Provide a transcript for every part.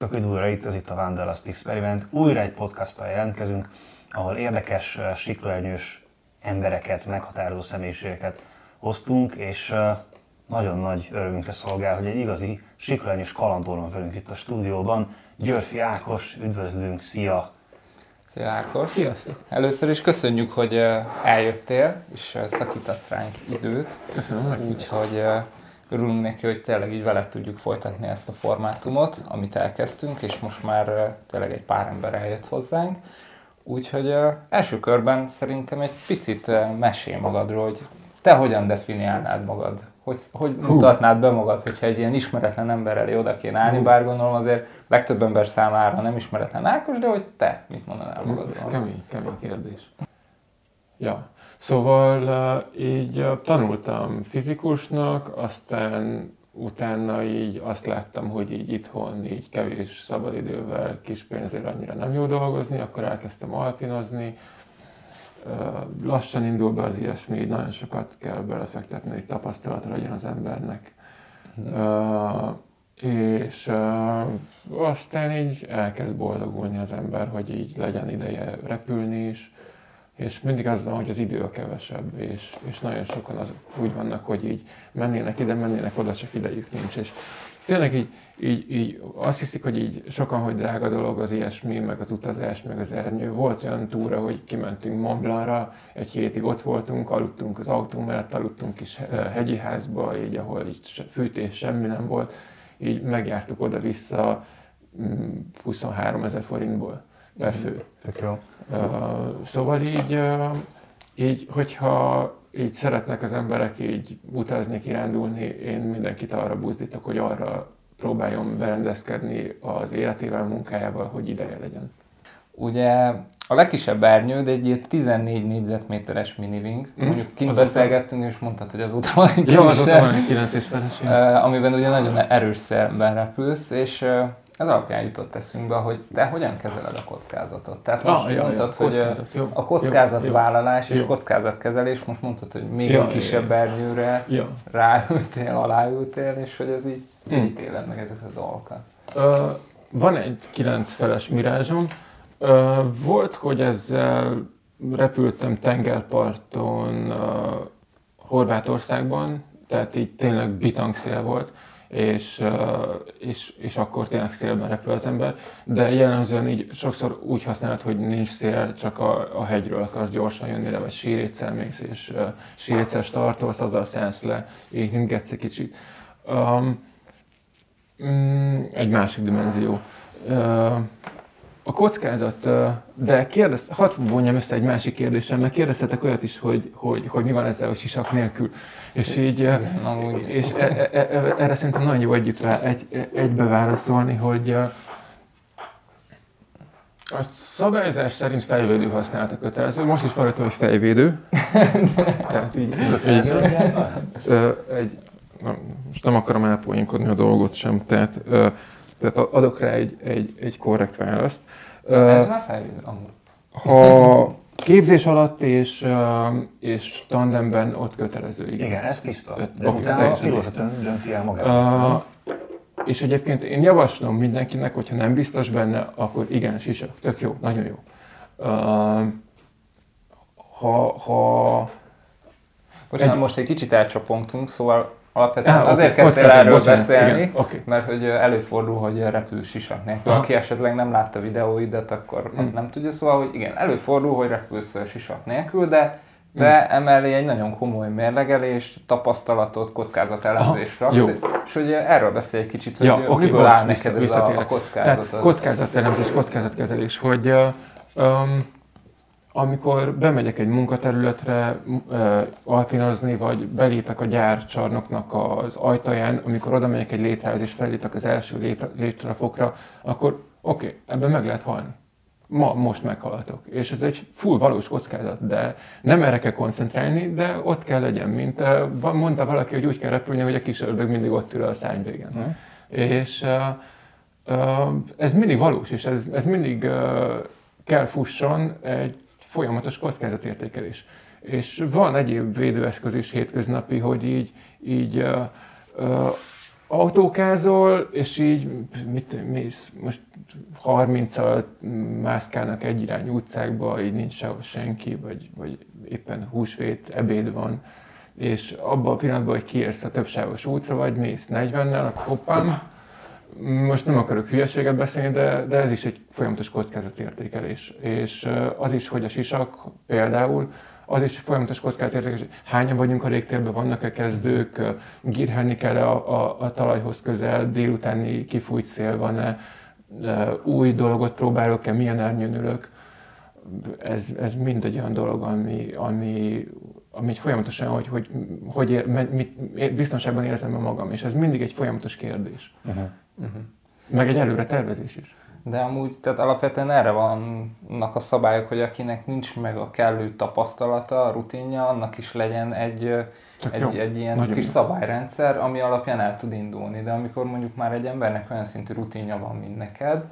Sziasztok, újra itt, ez itt a Wanderlust Experiment. Újra egy podcasttal jelentkezünk, ahol érdekes, siklóernyős embereket, meghatározó személyiségeket hoztunk, és nagyon nagy örömünkre szolgál, hogy egy igazi siklóernyős kalandor van velünk itt a stúdióban. Győrffy Ákos, üdvözlünk, szia! Szia Ákos! Sziasztok! Először is köszönjük, hogy eljöttél, és szakítasz ránk időt, úgyhogy... Örülünk neki, hogy tényleg így veled tudjuk folytatni ezt a formátumot, amit elkezdtünk, és most már tényleg egy pár ember eljött hozzánk. Úgyhogy első körben szerintem egy picit mesél magadról, hogy te hogyan definiálnád magad? Hogy mutatnád be magad, hogyha egy ilyen ismeretlen ember elé oda kéne állni, bár gondolom azért legtöbb ember számára nem ismeretlen Ákos, de hogy te mit mondanál magadról? Ez kemény kérdés. Ja. Szóval így tanultam fizikusnak, aztán utána így azt láttam, hogy így itthon így kevés szabadidővel, kis pénzért annyira nem jó dolgozni, akkor elkezdtem alpinozni. Lassan indul be az ilyesmi, így nagyon sokat kell belefektetni, hogy tapasztalatra legyen az embernek. Aztán így elkezd boldogulni az ember, hogy így legyen ideje repülni is. És mindig az van, hogy az idő a kevesebb, és nagyon sokan az úgy vannak, hogy így mennének ide, mennének oda, csak idejük nincs. És tényleg így azt hiszik, hogy így sokan, hogy drága dolog az ilyesmi, meg az utazás, meg az ernyő. Volt olyan túra, hogy kimentünk Mont Blancra, egy hétig ott voltunk, aludtunk az autó mellett, aludtunk kis hegyi házba, így, ahol így fűtés, semmi nem volt. Így megjártuk oda-vissza 23 000 forintból per fő. Szóval így, hogyha így szeretnek az emberek így utazni, kirándulni, én mindenkit arra buzdítok, hogy arra próbáljon berendezkedni az életével, munkájával, hogy ideje legyen. Ugye a legkisebb árnyőd egy ilyen 14 négyzetméteres miniving. Mondjuk kint beszélgettünk, és mondtad, hogy azóta van egy kisebb. Azóta van egy 9 és feles. Amiben ugye nagyon erős szerben repülsz, és... Ez alapján jutott eszünkbe, hogy te hogyan kezeled a kockázatot. Tehát most mondtad, hogy a kockázatvállalás és kockázatkezelés, most mondtad, hogy még egy kisebb ernyőre ráültél, aláültél, és hogy ez így ítéled meg ezeket a dolgokat. Van egy 9 feles mirázsom. Volt, hogy ezzel repültem tengerparton Horvátországban, tehát így tényleg bitangszél volt. És akkor tényleg szélben repül az ember, de jellemzően így sokszor úgy használod, hogy nincs szél, csak a hegyről akarsz gyorsan jönni le, vagy síréccel mész, és síréccel startolsz, azzal szensz le, így nyüggetsz egy kicsit. Egy másik dimenzió. A kockázat, de hadd vonjam össze egy másik kérdéssel, mert kérdeztetek olyat is, hogy mi van ezzel, hogy sisak nélkül. És így, és erre szerintem nagyon jó egybe válaszolni, hogy a szabályozás szerint fejvédő használata kötelező. Most is felvettem, hogy fejvédő. Tehát így, most nem akarom elpoénkodni a dolgot sem, tehát adok rá egy korrekt választ. Ez már fejvédő amúgy. Ha képzés alatt és tandemben ott kötelező. Igen, ez tiszta. De utána a pilóta dönti el magát. És egyébként én javaslom mindenkinek, hogyha nem biztos benne, akkor igen, sisak. Tök jó, nagyon jó. Most egy kicsit elcsapongtunk, szóval alapvetően azért kezdtél erről beszélni, igen, mert hogy előfordul, hogy repül sisak nélkül. Aki esetleg nem látta videóidat, akkor azt nem tudja. Szóval, hogy igen, előfordul, hogy repülsz sisak nélkül, de te emellé egy nagyon komoly mérlegelést, tapasztalatot, kockázatelemzést raksz. Jó. És hogy erről beszélj egy kicsit, hogy miből áll neked ez a kockázat. Kockázatelemzés, kockázatkezelés, hogy amikor bemegyek egy munkaterületre alpinozni, vagy belépek a gyárcsarnoknak az ajtaján, amikor oda megyek egy létrához és fellépek az első létrafokra, akkor ebben meg lehet halni. Most meghaltok. És ez egy full valós kockázat, de nem erre kell koncentrálni, de ott kell legyen, mint mondta valaki, hogy úgy kell repülni, hogy a kis ördög mindig ott ül a szány végén. És ez mindig valós, és ez mindig kell fusson egy folyamatos kockázatértékelés. És van egyéb védőeszköz is hétköznapi, hogy így autókázol, és így mit mész, most 30-al mászkálnak egyirányú utcákba, így nincs sehol senki, vagy éppen húsvét, ebéd van, és abban a pillanatban, hogy kiérsz a többsávos útra, vagy mész 40-nel, akkor hoppám, most nem akarok hülyeséget beszélni, de ez is egy folyamatos kockázatértékelés. És az is, hogy a sisak például, az is folyamatos kockázatértékelés, hányan vagyunk a légtérben, vannak-e kezdők, gírhelni kell-e a talajhoz közel, délutáni kifújt szél van-e, új dolgot próbálok-e, milyen árnyon ülök. Ez mind egy olyan dolog, ami folyamatosan, hogy biztonságban érzem a magam, és ez mindig egy folyamatos kérdés. Meg egy előre tervezés is. De amúgy, tehát alapvetően erre vannak a szabályok, hogy akinek nincs meg a kellő tapasztalata, a rutinja, annak is legyen egy ilyen kis szabályrendszer, ami alapján el tud indulni. De amikor mondjuk már egy embernek olyan szintű rutinja van, mint neked,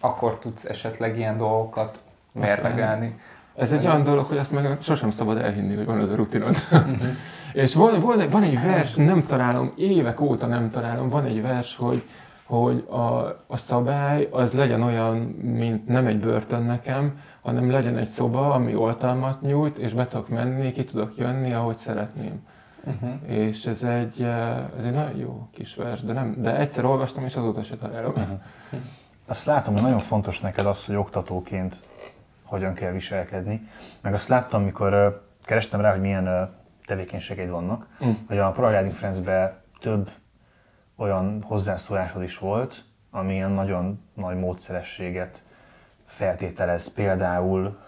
akkor tudsz esetleg ilyen dolgokat mérlegelni. Ez egy olyan dolog, hogy azt meg sosem szabad elhinni, hogy van az a rutinod. És van egy vers, nem találom, évek óta nem találom, van egy vers, hogy a szabály az legyen olyan, mint nem egy börtön nekem, hanem legyen egy szoba, ami oltalmat nyújt, és be tudok menni, ki tudok jönni, ahogy szeretném. És ez egy nagyon jó kis vers, de egyszer olvastam, és azóta se találom. Azt látom, hogy nagyon fontos neked az, hogy oktatóként hogyan kell viselkedni. Meg azt láttam, mikor kerestem rá, hogy milyen tevékenységeid vannak, hogy a Parallel Friends-ben több olyan hozzászólásod is volt, ami ilyen nagyon nagy módszerességet feltételez. Például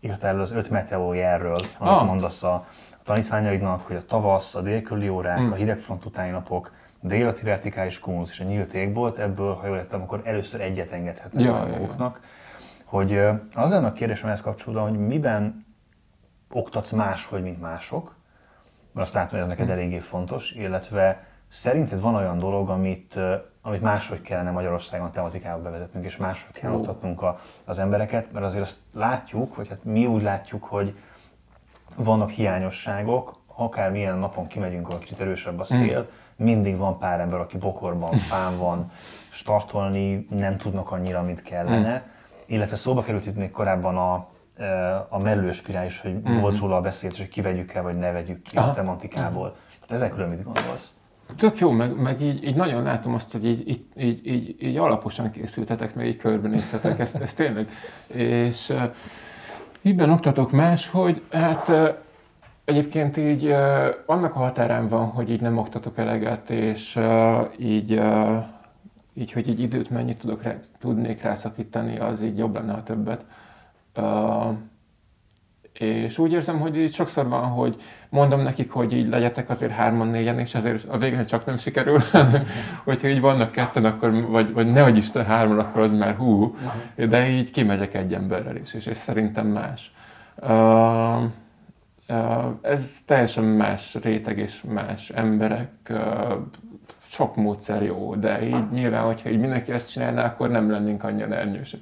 írtál elő az 5 meteójelről, amit mondasz a tanítványaidnak, hogy a tavasz, a délkörüli órák, a hidegfront utáni napok, délati vertikális kumusz és a nyílt égbolt, ebből, ha jól értem, akkor először egyet engedhetnek maguknak. Hogy az lenne a kérdésem ehhez kapcsolódóan, hogy miben oktatsz máshogy, mint mások, mert azt látom, hogy ez neked eléggé fontos, illetve szerinted van olyan dolog, amit máshogy kellene Magyarországon tematikába bevezetnünk, és máshogy kell oktatnunk az embereket, mert azért azt látjuk, vagy hát mi úgy látjuk, hogy vannak hiányosságok, akármilyen napon kimegyünk, ahol kicsit erősebb a szél, mindig van pár ember, aki bokorban, fán van, startolni nem tudnak annyira, mint kellene, illetve szóba került itt még korábban a mellőspirály is, hogy volt róla a beszélt, hogy kivegyük el, vagy ne vegyük ki a tematikából. Hát ezekről mit gondolsz? Tök jó, meg így nagyon látom azt, hogy így alaposan készültetek, meg így körbenéztetek, ezt tényleg. És miben oktatok más, hogy hát egyébként így annak a határán van, hogy így nem oktatok eleget, és így, hogy így időt mennyit tudnék rászakítani, az így jobb lenne, ha többet. És úgy érzem, hogy így sokszor van, hogy mondom nekik, hogy így legyetek azért 3-4-en, és azért a végén csak nem sikerül, hogyha így vannak 2-en, akkor, vagy nehogy Isten 3-an, akkor az már hú, de így kimegyek egy emberrel is, és szerintem más. Ez teljesen más réteg és más emberek. Sok módszer jó, de így nyilván, hogyha így mindenki ezt csinálná, akkor nem lennénk annyira ernyősek.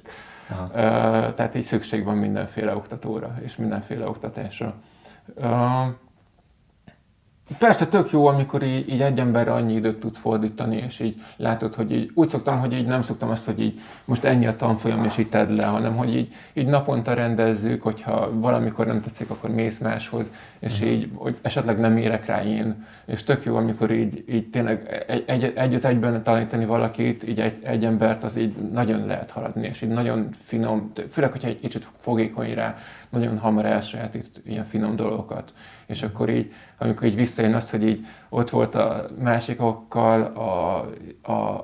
Tehát így szükség van mindenféle oktatóra és mindenféle oktatásra. Persze tök jó, amikor így egy emberre annyi időt tudsz fordítani, és így látod, hogy így úgy szoktam, hogy így nem szoktam azt, hogy így most ennyi a tanfolyam, és így tedd le, hanem hogy így naponta rendezzük, hogyha valamikor nem tetszik, akkor mész máshoz, és így hogy esetleg nem érek rá én. És tök jó, amikor így tényleg egy az egyben tanítani valakit, így egy embert, az így nagyon lehet haladni, és így nagyon finom, főleg, hogyha egy kicsit fogékony rá, nagyon hamar elsajátít ilyen finom dolgokat. És akkor így, amikor így visszajön az, hogy így ott volt a másikokkal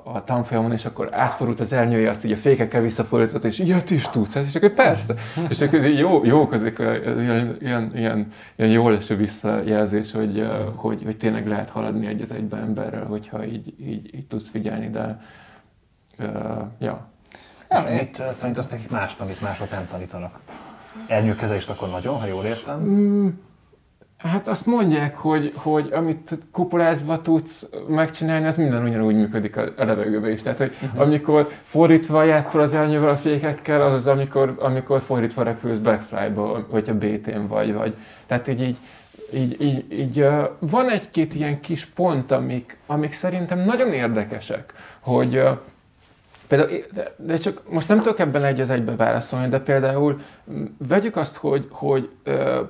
a tanfolyamon, és akkor átfordult az ernyője, azt így a fékekkel visszafordított, és ilyet is tudsz, és akkor persze. És akkor így jók azok ilyen jól eső visszajelzés, hogy tényleg lehet haladni egy az egyben emberrel, hogyha így tudsz figyelni, de ja. És mit tanítasz nekik mást, amit mások nem tanítanak? Ernyőkezelést akkor nagyon, ha jól értem? Hát azt mondják, hogy amit kupolázva tudsz megcsinálni, az minden ugyanúgy működik a levegőben is. Tehát, hogy amikor fordítva játszol az elnyővel a fékekkel, az amikor fordítva repülsz backfly-ba, hogyha BT-n vagy. Tehát így így van egy-két ilyen kis pont, amik szerintem nagyon érdekesek, hogy például, de csak most nem tudok ebben egybe válaszolni, de például vegyük azt, hogy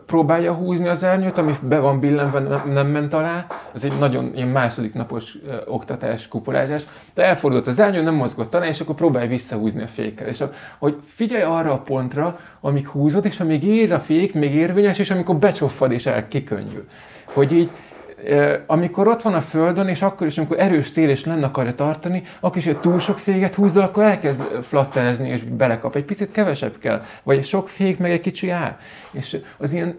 próbálja húzni az ernyőt, ami be van billenve, nem ment alá. Ez egy nagyon ilyen második napos oktatás, kupolázás. De elfordult az ernyő, nem mozgott alá, és akkor próbálj visszahúzni a fékkel. És hogy figyelj arra a pontra, amíg húzod, és amíg ér a fék, még érvényes, és amikor becsoffad és elkikönnyül. Hogy így, amikor ott van a földön, és akkor is, amikor erős szél és lenn akarja tartani, akkor is, hogy túl sok féket húzzal, akkor elkezd flatterezni és belekap. Egy picit kevesebb kell, vagy sok fék, meg egy kicsi áll. És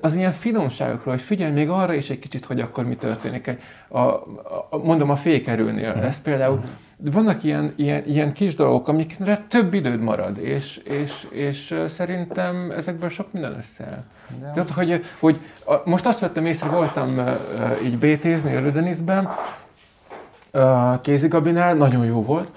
az ilyen finomságokról, hogy figyelj még arra is egy kicsit, hogy akkor mi történik. Mondom, a fékerőnél lesz például. Vannak ilyen kis dolgok, amikre több időd marad, és szerintem ezekből sok minden összeáll. Tehát, hogy most azt vettem észre, voltam így BT-zni a Rödeníszben, kézigabinál, nagyon jó volt,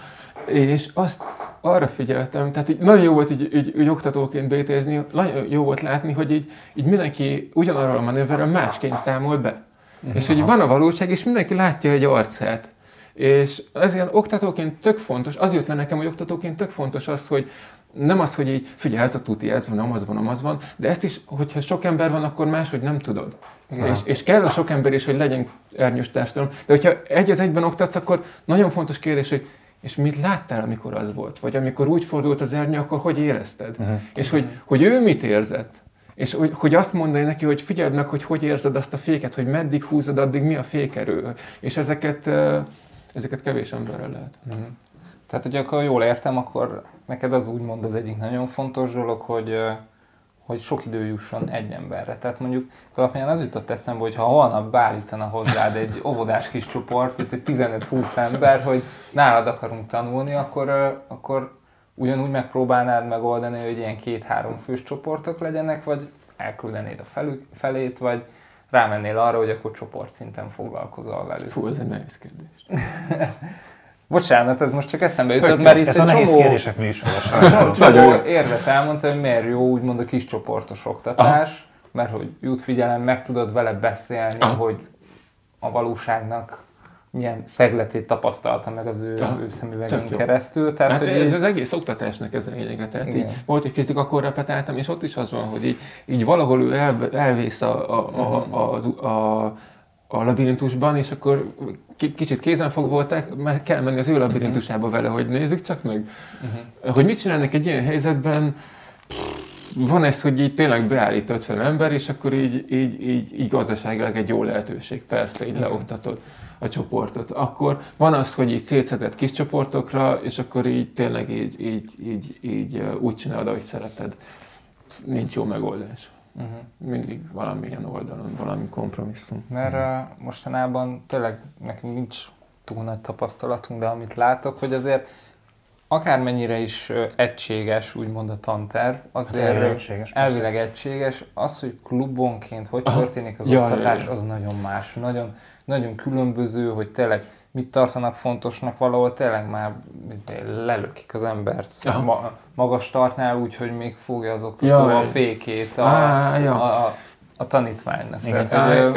és azt arra figyeltem, tehát így nagyon jó volt így oktatóként BT-zni, nagyon jó volt látni, hogy így mindenki ugyanarról a manőverről másként számol be. Uh-huh. És hogy van a valóság, és mindenki látja egy arcát. És ezért oktatóként tök fontos, az jött le nekem, hogy oktatóként tök fontos az, hogy nem az, hogy így figyelj, ez a tuti, ez van, amaz van, de ezt is, hogyha sok ember van, akkor máshogy nem tudod. És kell a sok ember is, hogy legyen ernyős társadalom. De hogyha egy az egyben oktatsz, akkor nagyon fontos kérdés, hogy és mit láttál, amikor az volt? Vagy amikor úgy fordult az ernyő, akkor hogy érezted? Uh-huh. És hogy ő mit érzett? És hogy azt mondani neki, hogy figyeld meg, hogy érzed azt a féket, hogy meddig húzod, addig mi a fékerő. És ezeket kevés emberrel lehet. Uh-huh. Tehát, hogy akkor jól értem, akkor neked az úgymond az egyik nagyon fontos dolog, hogy sok idő jusson egy emberre. Tehát mondjuk alapján az jutott eszembe, hogy ha holnap beállítana hozzád egy óvodás kis csoport, mint egy 15-20 ember, hogy nálad akarunk tanulni, akkor ugyanúgy megpróbálnád megoldani, hogy ilyen 2-3 fős csoportok legyenek, vagy elküldenéd a felét, vagy rámennél arra, hogy akkor csoportszinten foglalkozol velük. Fú, ez egy nehéz kérdés. Bocsánat, ez most csak eszembe jutott, mert itt egy csomó érvet elmondta, hogy miért jó úgymond a kis csoportos oktatás, mert hogy jut figyelem, meg tudod vele beszélni, hogy a valóságnak milyen szegletét tapasztaltam meg az ő szemüvegén keresztül. Tehát ez az egész oktatásnak ez a lényege. Tehát így, volt egy fizikakorra repetáltam, és ott is az van, hogy így valahol ő elvész a labirintusban, és akkor kicsit kézenfog voltak, mert kell menni az ő labirintusába vele, hogy nézzük csak meg. Uh-huh. Hogy mit csinálnak egy ilyen helyzetben, van ez, hogy így tényleg beállít 50 ember, és akkor így gazdaságilag egy jó lehetőség, persze, így leoktatod a csoportot. Akkor van az, hogy így szétszedett kis csoportokra, és akkor így tényleg így úgy csinálod, ahogy szereted. Nincs jó megoldás. Uh-huh. Mindig valamilyen oldalon, valami kompromisszum. Mert mostanában tényleg nekünk nincs túl nagy tapasztalatunk, de amit látok, hogy azért akármennyire is egységes, úgymond a tanterv, azért elvileg egységes. Az, hogy klubonként hogy történik az oktatás, az nagyon más, nagyon, nagyon különböző, hogy tényleg mit tartanak fontosnak, valahol tényleg már lelökik az embert magas tartnál, úgyhogy még fogja az oktató a fékét a tanítványnak. Igen, tehát,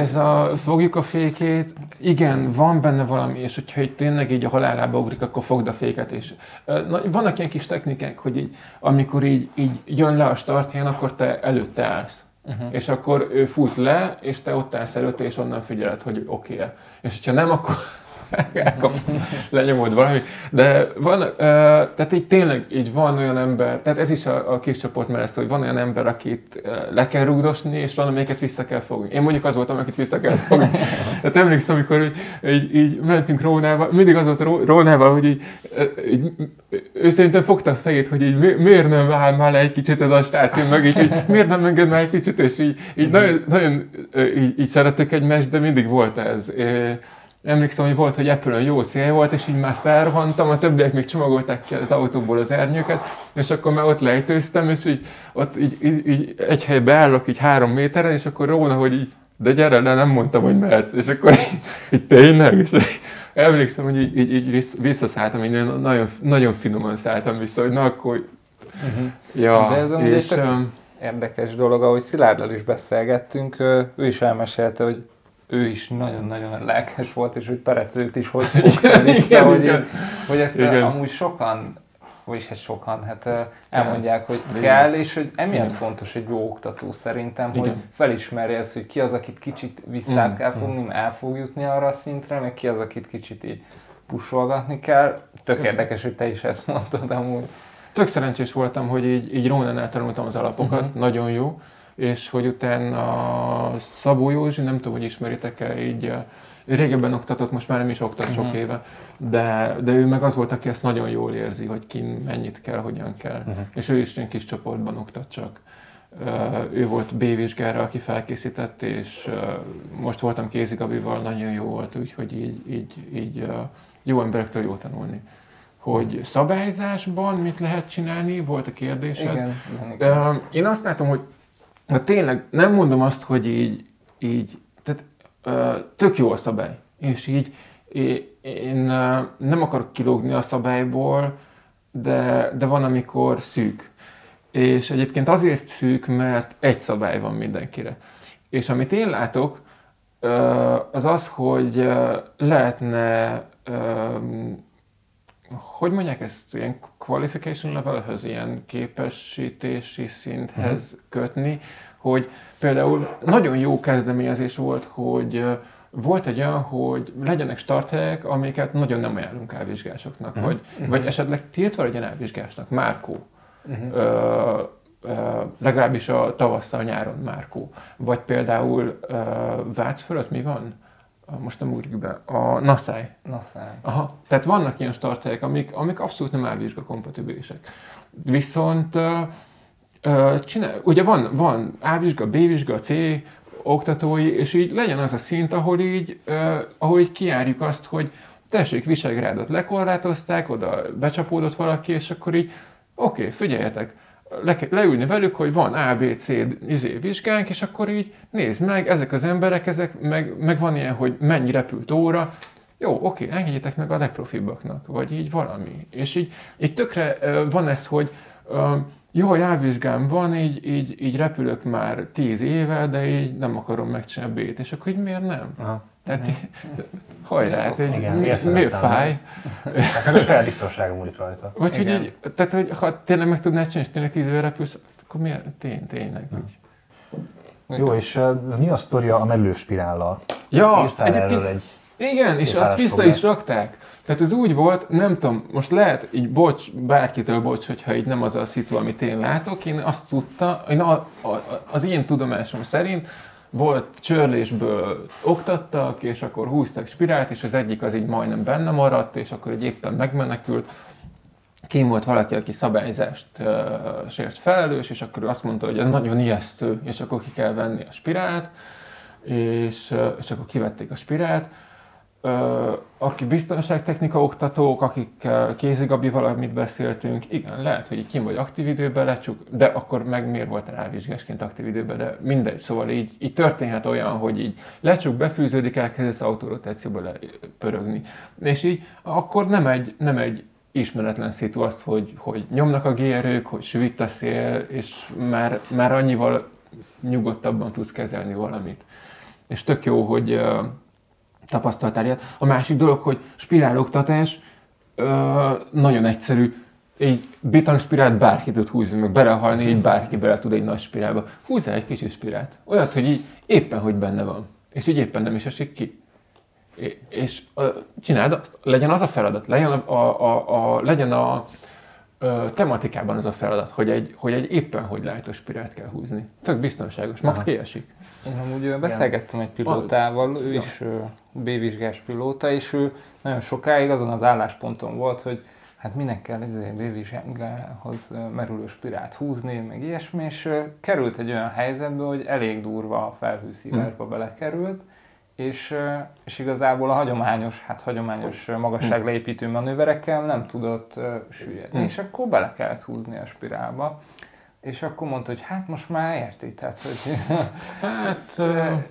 hogy fogjuk a fékét, igen, van benne valami, és hogyha itt tényleg így a halálába ugrik, akkor fogd a féket. És vannak ilyen kis technikák, hogy így, amikor így jön le a starthelyen, akkor te előtte állsz. Uh-huh. És akkor ő fut le, és te ott állsz előtte, és onnan figyeled, hogy oké-e. És ha nem, akkor lenyomod valami, de van, tehát így tényleg így van olyan ember, tehát ez is a kis csoport mellett, hogy van olyan ember, akit le kell rúgdosni, és van, amelyiket vissza kell fogni. Én mondjuk az voltam, akit vissza kell fogni. Tehát emlékszem, amikor így mentünk Rónával, mindig az volt Rónával, hogy így ő szerintem fogta a fejét, hogy így miért nem áll már le egy kicsit ez a stáció meg, így miért nem enged már egy kicsit, és így nagyon így szerettük egymást, de mindig volt ez. Emlékszem, hogy volt, hogy Apple-ön jó szél volt, és így már felrohantam, a többiek még csomagolták ki az autóból az ernyőket, és akkor már ott lejtőztem, és így ott így egy helybe állok, így 3 méteren, és akkor Róna, hogy így, de gyere le, nem mondtam, hogy mehetsz, és akkor így tényleg, és emlékszem, hogy így visszaszálltam, így nagyon, nagyon finoman szálltam vissza, hogy na akkor. Uh-huh. Ja, de ez amúgy érdekes dolog, ahogy Szilárddal is beszélgettünk, ő is elmesélte, hogy ő is nagyon-nagyon lelkes volt, és hogy Perec őt is hogy fogta vissza, hogy ezt amúgy sokan, vagyis hát sokan, hát elmondják, hogy kell, és hogy emiatt fontos egy jó oktató szerintem, hogy felismerje ezt, hogy ki az, akit kicsit vissza kell fogni, el fog jutni arra a szintre, meg ki az, akit kicsit így pusolgatni kell. Tök érdekes, hogy te is ezt mondtad amúgy. Tök szerencsés voltam, hogy így Rónánál tanultam az alapokat, nagyon jó, és hogy utána Szabó Józsi, nem tudom, hogy ismeritek-e, így régebben oktatott, most már nem is oktat sok éve, de ő meg az volt, aki ezt nagyon jól érzi, hogy ki mennyit kell, hogyan kell. És ő is egy kis csoportban oktat csak. Ő volt B-vizsgára, aki felkészített, és most voltam kézigabival, nagyon jó volt, úgyhogy így jó emberektől jó tanulni. Hogy szabályzásban mit lehet csinálni, volt a kérdésed. Igen. Én azt látom, hogy tényleg nem mondom azt, hogy így tehát tök jó a szabály. És így én nem akarok kilógni a szabályból, de van, amikor szűk. És egyébként azért szűk, mert egy szabály van mindenkire. És amit én látok, az az, hogy lehetne... Hogy mondják ezt? Ilyen qualification levelhez, ilyen képesítési szinthez kötni, hogy például nagyon jó kezdeményezés volt, hogy volt egy olyan, hogy legyenek starthelyek, amiket nagyon nem ajánlunk elvizsgásoknak, vagy esetleg tiltva legyen elvizsgásnak, márkó. Legalábbis a tavasszal, nyáron márkó. Vagy például Vác fölött mi van? Most nem úrjuk be, a NASAI. Aha, tehát vannak ilyen starthelyek, amik abszolút nem elvizsga-kompatibilisek. Viszont ugye van A-vizsga, B-vizsga, C oktatói, és így legyen az a szint, ahol így kijárjuk azt, hogy tessék, Visegrádot lekorlátozták, oda becsapódott valaki, és akkor így oké, figyeljetek, leülni velük, hogy van A, B, C vizsgánk, és akkor így nézd meg, ezek az emberek, meg van ilyen, hogy mennyi repült óra, jó, oké, engedjétek meg a legprofibbaknak, vagy így valami. És így tökre van ez, hogy jó, hogy A vizsgám van, így repülök már 10 éve, de így nem akarom megcsinálni B-t, és akkor így miért nem? Aha. Tehát így, hajrá, miért fáj? Hát a saját biztonságom múlik rajta. Vagy hogy így, tehát hogy ha tényleg meg tudnád csinálni, és tényleg 10 éve repülsz, akkor miért? Tényleg így. Jó, és mi a sztoria a mellőspirállal? Ja, egyébként, igen, és azt vissza is rakták. Tehát ez úgy volt, nem tudom, most lehet így bárkitől bocs, hogyha így nem az a szitu, amit én látok, én azt tudtam, az én tudomásom szerint, volt csörlésből oktattak, és akkor húztak spirált, és az egyik az így majdnem benne maradt, és akkor így éppen megmenekült. Kim volt valaki, aki szabályzást sért felelős, és akkor azt mondta, hogy ez nagyon ijesztő, és akkor ki kell venni a spirált, és akkor kivették a spirált. Aki biztonságtechnika oktatók, akikkel kézigabi valamit beszéltünk, igen, lehet, hogy így kim vagy aktív időben lecsuk, de akkor meg miért volt rávizsgásként aktív időben, de mindegy, szóval így történhet olyan, hogy így lecsuk, befűződik, elkezdesz autorotációba pörögni. És így akkor nem egy ismeretlen szitu az, hogy nyomnak a gérők, hogy süvít a szél, és már annyival nyugodtabban tudsz kezelni valamit. És tök jó, hogy tapasztaltál ilyet. A másik dolog, hogy spiráloktatás nagyon egyszerű. Egy bitangspirált bárki tud húzni, meg belehalni, így bárki bele tud egy nagy spirálba. Húzzál egy kicsi spirált. Olyat, hogy így éppen hogy benne van. És így éppen nem is esik ki. És csináld azt. Legyen az a feladat. Legyen a tematikában az a feladat, hogy egy éppen hogy lájtos spirált kell húzni. Tök biztonságos. Max kiesik. Én amúgy beszélgettem egy pilótával, ő is B-vizsgás pilóta, és ő nagyon sokáig azon az állásponton volt, hogy hát minek kell B-vizsgához merülő spirált húzni, meg ilyesmi, és került egy olyan helyzetbe, hogy elég durva a felhőszívásba belekerült, és igazából a hagyományos magasságleépítő manőverekkel nem tudott süllyedni, és akkor bele kellett húzni a spirálba. És akkor mondta, hogy hát most már érti, tehát hogy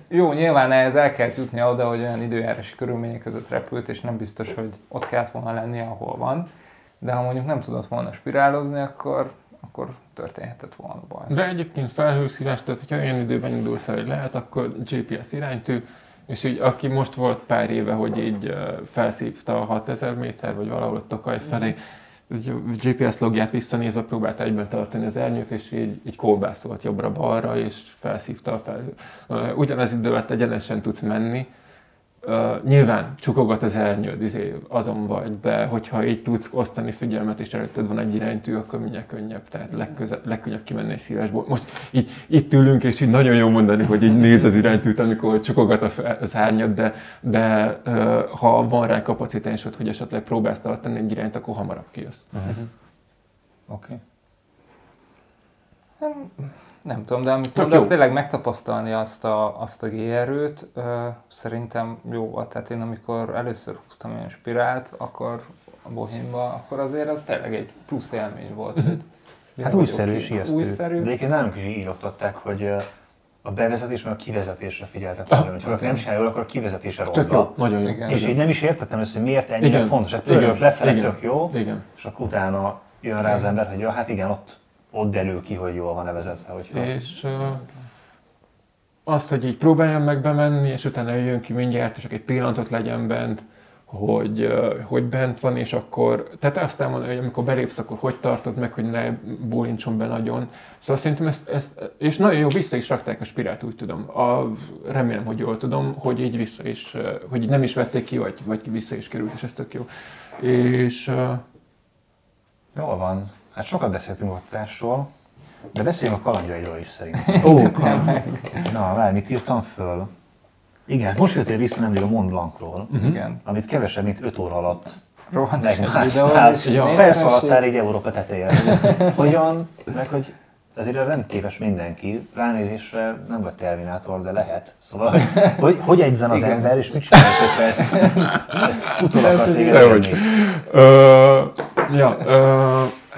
jó, nyilván ez el kellett jutnia oda, hogy olyan időjárási körülmények között repült, és nem biztos, hogy ott kellett volna lennie, ahol van, de ha mondjuk nem tudott volna spirálozni, akkor akkor történhetett volna baj. De egyébként felhőszívás, tehát hogyha olyan időben indulsz el, lehet, akkor GPS iránytű, és így aki most volt pár éve, hogy így felszívta a 6000 méter, vagy valahol a Tokaj felé, GPS logját visszanézve próbálta egyben tartani az ernyőt, és így kolbászolt jobbra-balra, és felszívta a felhőt. Ugyanaz idő alatt egyenesen tudsz menni. Nyilván csukogat az ernyőd, azon vagy, de hogyha így tudsz osztani figyelmet, és előtted van egy iránytű, akkor mindjárt könnyebb, tehát legkönnyebb kimenni egy szívásból. Most így itt ülünk, és így nagyon jó mondani, hogy így nézd az iránytűt, amikor csukogat az árnyad, de ha van rá kapacitásod, hogy esetleg próbálsz tartani egy irányt, akkor hamarabb kijössz. Oké. Nem tudom, de amit mondasz, tényleg megtapasztalni azt a GR-t, szerintem jó volt. Tehát én amikor először húztam ilyen spirált, akkor a Bohinba, akkor azért az tényleg egy plusz élmény volt. Hát újszerű, sijesztő. De egyébként nálunk is így oktatták, hogy a bevezetés, meg a kivezetésre figyeltek volna. Hogyha valaki nem csinálja jól, akkor a kivezetése ronda. Nagyon jó. És így nem is értettem össze, hogy miért ennyire fontos. Hát törjük lefele, tök jó, és akkor utána jön rá az ember, hogy hát igen, ott derül ki, hogy jól van-e vezetve, hogyha... És azt, hogy így próbáljam meg bemenni, és utána jön ki mindjárt, és egy pillanatot legyen bent, hogy bent van, és akkor... Tehát azt elmondani, hogy amikor belépsz, akkor hogy tartod meg, hogy ne bólincson be nagyon. Szóval szerintem ezt és nagyon jó, vissza is rakták a spirált, úgy tudom. Remélem, hogy jól tudom, hogy így vissza is... Hogy így nem is vették ki, vagy vissza is került, és ez tök jó. És... Jól van. Hát sokat beszéltünk ottásról, de beszéljünk a kalandjaidról is szerintem. Na, várj, mit írtam föl? Igen, most jöttél vissza nemrég a Mont Blancról, amit kevesebb, mint 5 óra alatt megmásztál. Felszaladtál így Európa tetején. Hogyan? Meg hogy ezért rendképes mindenki, ránézésre nem vagy Terminátor, de lehet. Szóval, hogy egyzen az ember, és mit csinálsz, hogyha ezt utol akart égetni?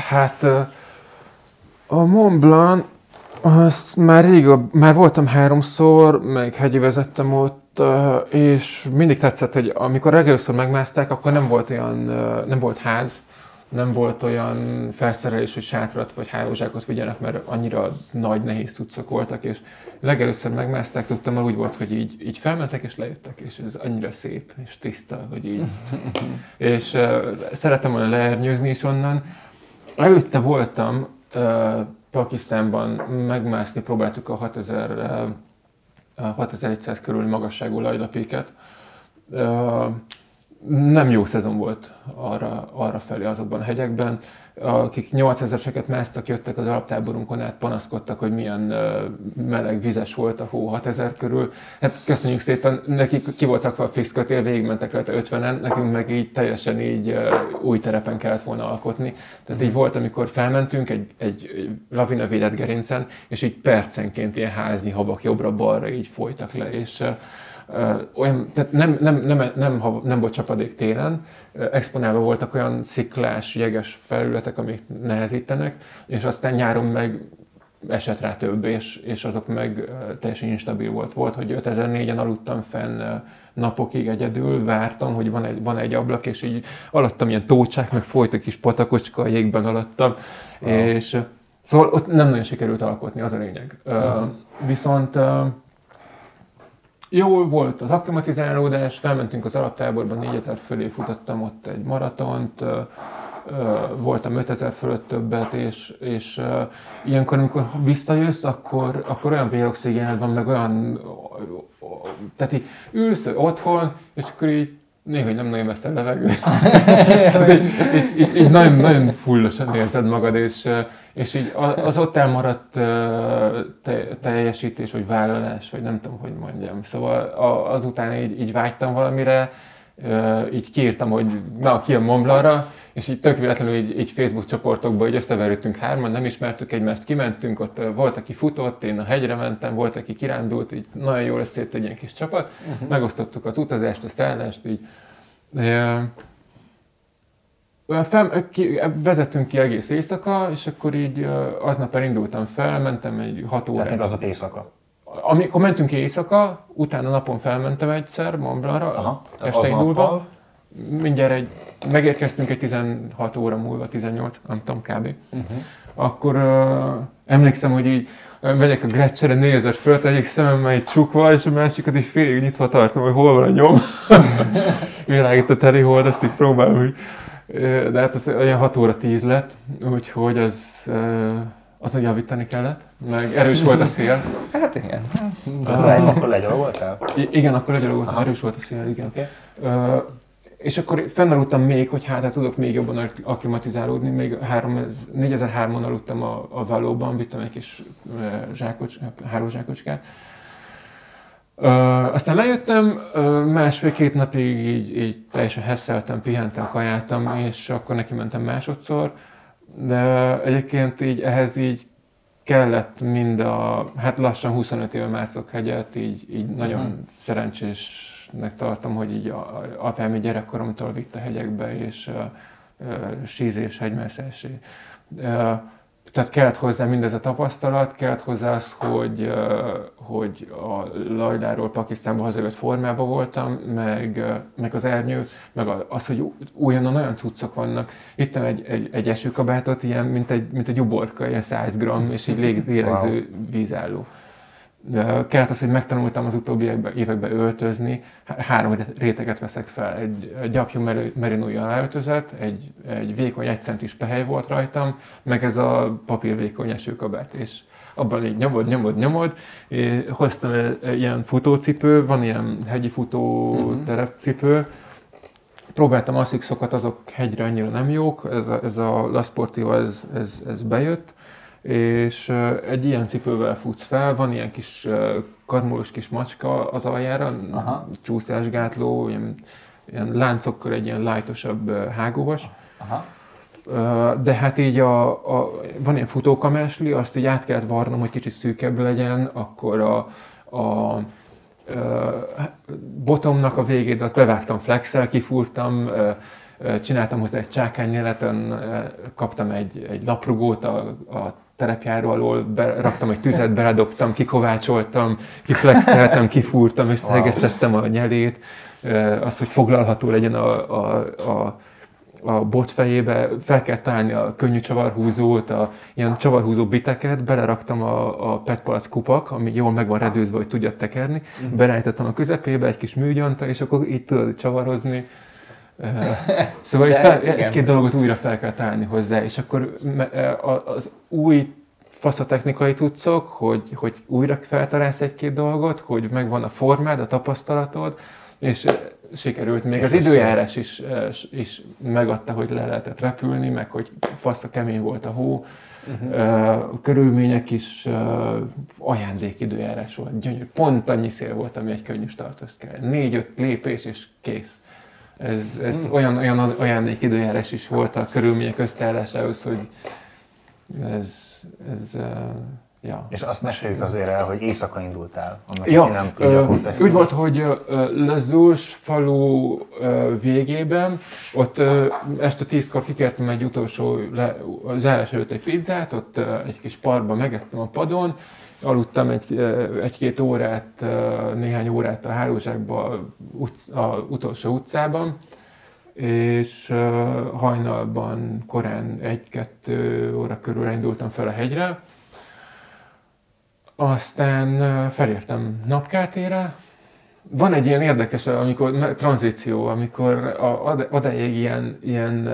Hát a Mont Blanc, azt már voltam 3-szor, meg hegyi vezettem ott, és mindig tetszett, hogy amikor először megmászták, akkor nem volt ház, nem volt olyan felszerelés, hogy sátrat vagy hálózsákot vigyenek, mert annyira nagy, nehéz cuccok voltak, és legelőször megmászták, tudtam, hogy úgy volt, hogy így felmentek és lejöttek, és ez annyira szép és tiszta, hogy így. És szerettem volna leernyőzni is onnan. Előtte voltam Pakisztánban megmászni, próbáltuk a 6100 körül magasságú lajlapéket. Nem jó szezon volt arra felé azokban a hegyekben. Akik 8000-eseket másztak, jöttek az alaptáborunkon át, panaszkodtak, hogy milyen meleg, vizes volt a hó 6000 körül. Hát köszönjük szépen, nekik ki volt rakva a fix kötél, végigmentek rajta 50-en, nekünk meg így teljesen így új terepen kellett volna alkotni. Tehát így volt, amikor felmentünk egy lavinavédett gerincen, és így percenként ilyen házi habak jobbra-balra így folytak le, és olyan, tehát nem volt csapadék télen, exponálva voltak olyan sziklás, jeges felületek, amik nehezítenek, és aztán nyáron meg esett rá több, és azok meg teljesen instabil volt. Volt, hogy 5004-en aludtam fenn napokig egyedül, vártam, hogy van egy ablak, és így alattam ilyen tócsák, meg folyt egy kis patakocska a jégben alattam, és szóval ott nem nagyon sikerült alkotni, az a lényeg. Viszont... Jó volt az akklimatizálódás, felmentünk az alaptáborban, 4000 fölé futottam ott egy maratont, voltam 5000 fölött többet, és ilyenkor, amikor visszajössz, akkor olyan véroxigéned van, meg olyan... Tehát így ülsz otthon, és akkor így néhogy nem nagyon veszed levegőt. így nagyon fullosan érzed magad, és így az ott elmaradt teljesítés, vagy vállalás, vagy nem tudom, hogy mondjam. Szóval azután így vágytam valamire, így kiírtam, hogy na, ki a Mont Blancra, és így tök véletlenül így Facebook csoportokba így összeverődtünk hárman, nem ismertük egymást, kimentünk, ott volt, aki futott, én a hegyre mentem, volt, aki kirándult, így nagyon jól összejött egy ilyen kis csapat, megosztottuk az utazást, a szállást, így... vezetünk ki egész éjszaka, és akkor így aznap elindultam fel, mentem egy 6 órát. Tehát még aznap éjszaka? Amikor mentünk ki éjszaka, utána napon felmentem egyszer Mont Blancra, este indulva, mindjárt egy megérkeztünk egy 16 óra múlva, 18, nem tudom, kb. Akkor emlékszem, hogy így megyek a gletszere, nézek föl, egyik szememmel egy csuk van, és a másikat így félig nyitva tartom, hogy hol van a nyom. Világít a teli hold, azt így próbálom, hogy... De hát az olyan 6 óra 10 lett, úgyhogy azon javítani kellett, meg erős volt a szél. Hát igen. Akkor legyalogoltál? Igen, akkor legyalogoltam, erős volt a szél, igen. Okay. És akkor fennaludtam még, hogy hát tudok még jobban akklimatizálódni, még 4003-on aludtam a valóban, vittem egy kis hálózsákocskát. Aztán lejöttem, másfél-két napig így teljesen hesszeltem, pihentem, kajáltam, és akkor neki mentem másodszor. De egyébként így ehhez így kellett mind a, hát lassan 25 éve mászok hegyet, így nagyon szerencsésnek tartom, hogy így apám így gyerekkoromtól vitt a hegyekbe, és sízés, hegymászási. Tehát kellett hozzá mindez a tapasztalat, kellett hozzá az, hogy a Lajdáról Pakisztánba hazajött formában voltam, meg az ernyő, meg az, hogy újonnan olyan cuccok vannak. Ittem egy esőkabátot, ilyen, mint egy uborka, ilyen 100 gramm, és így lélegző vízálló. Kellett az, hogy megtanultam az utóbbi években öltözni. 3 réteget veszek fel. Egy gyapjú merinói aláöltözet, egy vékony 1 centis pehely volt rajtam, meg ez a papírvékony esőkabát. És abban így nyomod. Én hoztam ilyen futócipő, van ilyen hegyi futóterepcipő. Próbáltam aszikszokat, azok hegyre annyira nem jók. Ez a La Sportiva, ez bejött. És egy ilyen cipővel futsz fel, van ilyen kis karmolós kis macska az aljára, csúszásgátló, ilyen láncokkal egy ilyen lightosabb hágóvas. Aha. De hát így van ilyen futókamásli, azt így át kellett varrnom, hogy kicsit szűkebb legyen, akkor a botomnak a végét azt bevágtam flexel, kifúrtam, csináltam hozzá egy csákányéleten, kaptam egy laprugót a terepjáró alól, raktam egy tüzet, beledobtam, kikovácsoltam, kiflexeltem, kifúrtam, összehegeztettem a nyelét. Az, hogy foglalható legyen a bot fejébe, fel kell találni a könnyű csavarhúzót, ilyen csavarhúzó biteket, beleraktam a petpalac kupak, ami jól meg van redőzve, hogy tudja tekerni, belállítottam a közepébe egy kis műgyanta, és akkor így tudod csavarozni. Szóval egy-két dolgot újra fel kell találni hozzá, és akkor az új faszatechnikai cuccok, hogy újra feltalálsz egy-két dolgot, hogy megvan a formád, a tapasztalatod, és sikerült. Még az időjárás is megadta, hogy le lehetett repülni, meg hogy fasza kemény volt a hó. A körülmények is ajándékidőjárás volt, gyönyörű. Pont annyi szél volt, ami egy könnyű starthoz kell. 4-5 lépés és kész. Ez olyan ajándékidőjárás is volt a körülmények összeállásához, hogy ja. És azt meséljük azért el, hogy éjszaka indultál, annak én nem tudjuk. Úgy volt, hogy Le Zuls falu végében, ott este 10-kor kikértem egy utolsó zárás előtt egy pizzát, ott egy kis parkban megettem a padon, aludtam egy-két órát, néhány órát a hálózsákban, az utolsó utcában, és hajnalban korán 1-2 óra körül indultam fel a hegyre. Aztán felértem Napkátére. Van egy ilyen érdekes tranzíció, amikor odáig ilyen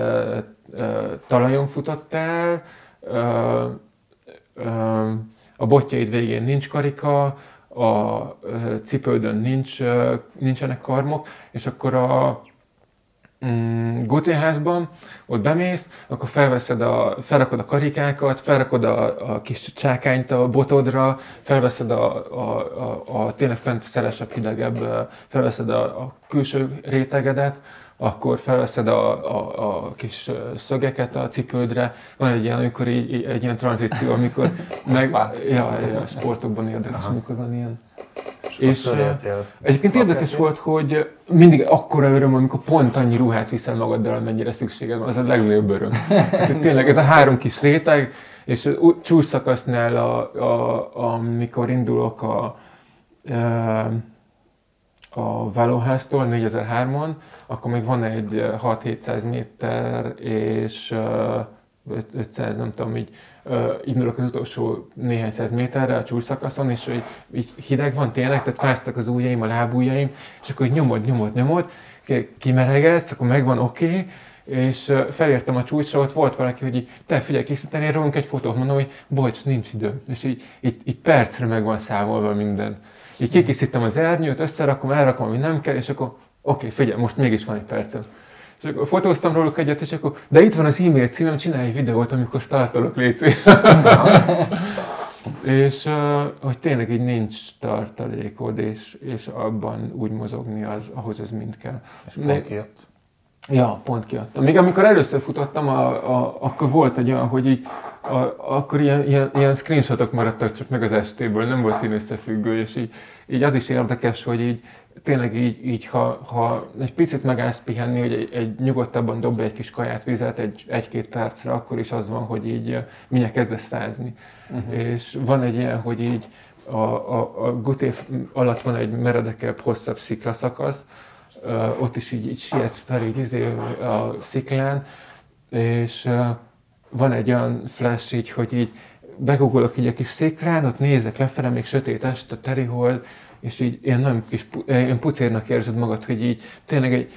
talajon futottál, a botjaid végén nincs karika, a cipődön nincsenek karmok, és akkor a Goethe házban, ott bemész, akkor felrakod a karikákat, felrakod a kis csákányt a botodra, felveszed a tényleg fent szelesebb, hidegebb, felveszed a külső rétegedet, akkor felveszed a kis szögeket a cipődre. Van egy ilyen, amikor egy ilyen tranzíció, amikor meg a sportokban érdekes, amikor van ilyen. És egyébként érdekes volt, hogy mindig akkora öröm, amikor pont annyi ruhát viszel magaddal, amennyire szükséged van, az a legnagyobb öröm. Hát, tényleg ez a 3 kis réteg, és csúcsszakasznál, amikor indulok a Vállóháztól 4003-on, akkor még van egy 6-700 méter és 500, nem tudom, így indulok az utolsó néhány száz méterre a csúcsszakaszon, és így hideg van tényleg, tehát fáztak az ujjaim, a lábujjaim, és akkor nyomod, kimelegedsz, akkor megvan oké, és felértem a csúcsra, ott volt valaki, hogy így, te figyelj, készítenél rólunk egy fotót, mondom, hogy bocs, nincs időm, és így percre meg van számolva minden. Így kikészítem az ernyőt, összerakom, elrakom, ami nem kell, és akkor oké, figyelj, most mégis van egy percem. És akkor fotóztam róluk egyet, és akkor, de itt van az e-mail címem, csinálj egy videót, amikor startolok, léci. És hogy tényleg így nincs tartalékod, és abban úgy mozogni, ahhoz ez mind kell. És pont kijött? Ja, pont kiadtam. Még amikor először futottam, akkor volt egy olyan, hogy így, akkor ilyen screenshotok maradtak csak meg az estéből, nem volt én összefüggő, és így az is érdekes, hogy így tényleg így ha egy picit megállsz pihenni, hogy egy nyugodtabban dobj egy kis kaját, vizet egy-két percre, akkor is az van, hogy így mindjárt kezdesz fázni. Uh-huh. És van egy ilyen, hogy így a Goethe alatt van egy meredekebb, hosszabb sziklaszakasz, ott is így sietsz fel a sziklán, és van egy olyan flash így, hogy így begugolok így egy kis sziklán, ott nézek lefele, még sötét este, a terihold, és így ilyen pucérnak érzed magad, hogy így tényleg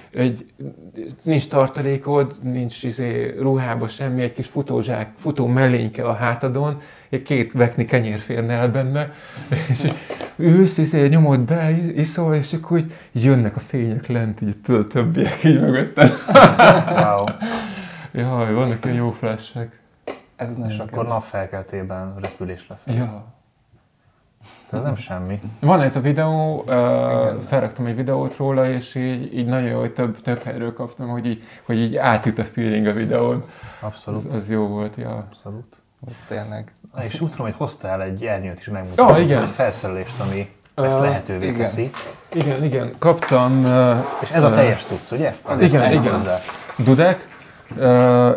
nincs tartalékod, nincs ruhába semmi, egy kis futózsák, futó mellény kell a hátadon, egy 2 vekni kenyér férne el benne, és ülsz, nyomod be, iszol, és akkor így jönnek a fények lent, így a többiek így mögötted. Wow. Jaj, vannak ilyen jó flashek. És akkor napfelkeltében repülés lefelé. Ja. Ez nem semmi. Van ez a videó, felraktam egy videót róla, és így nagyon jó, hogy több helyről kaptam, hogy így átjut a feeling a videón. Abszolút. Az jó volt, ja. Abszolút. Ez tényleg. És úgy tudom, hogy hoztál egy ernyőt is megmutatni. Ja, igen. Egy felszerelést, ami ezt lehetővé teszi. Igen, kaptam. És ez a teljes cucc, ugye? Az igen. Hozzá. Dudek,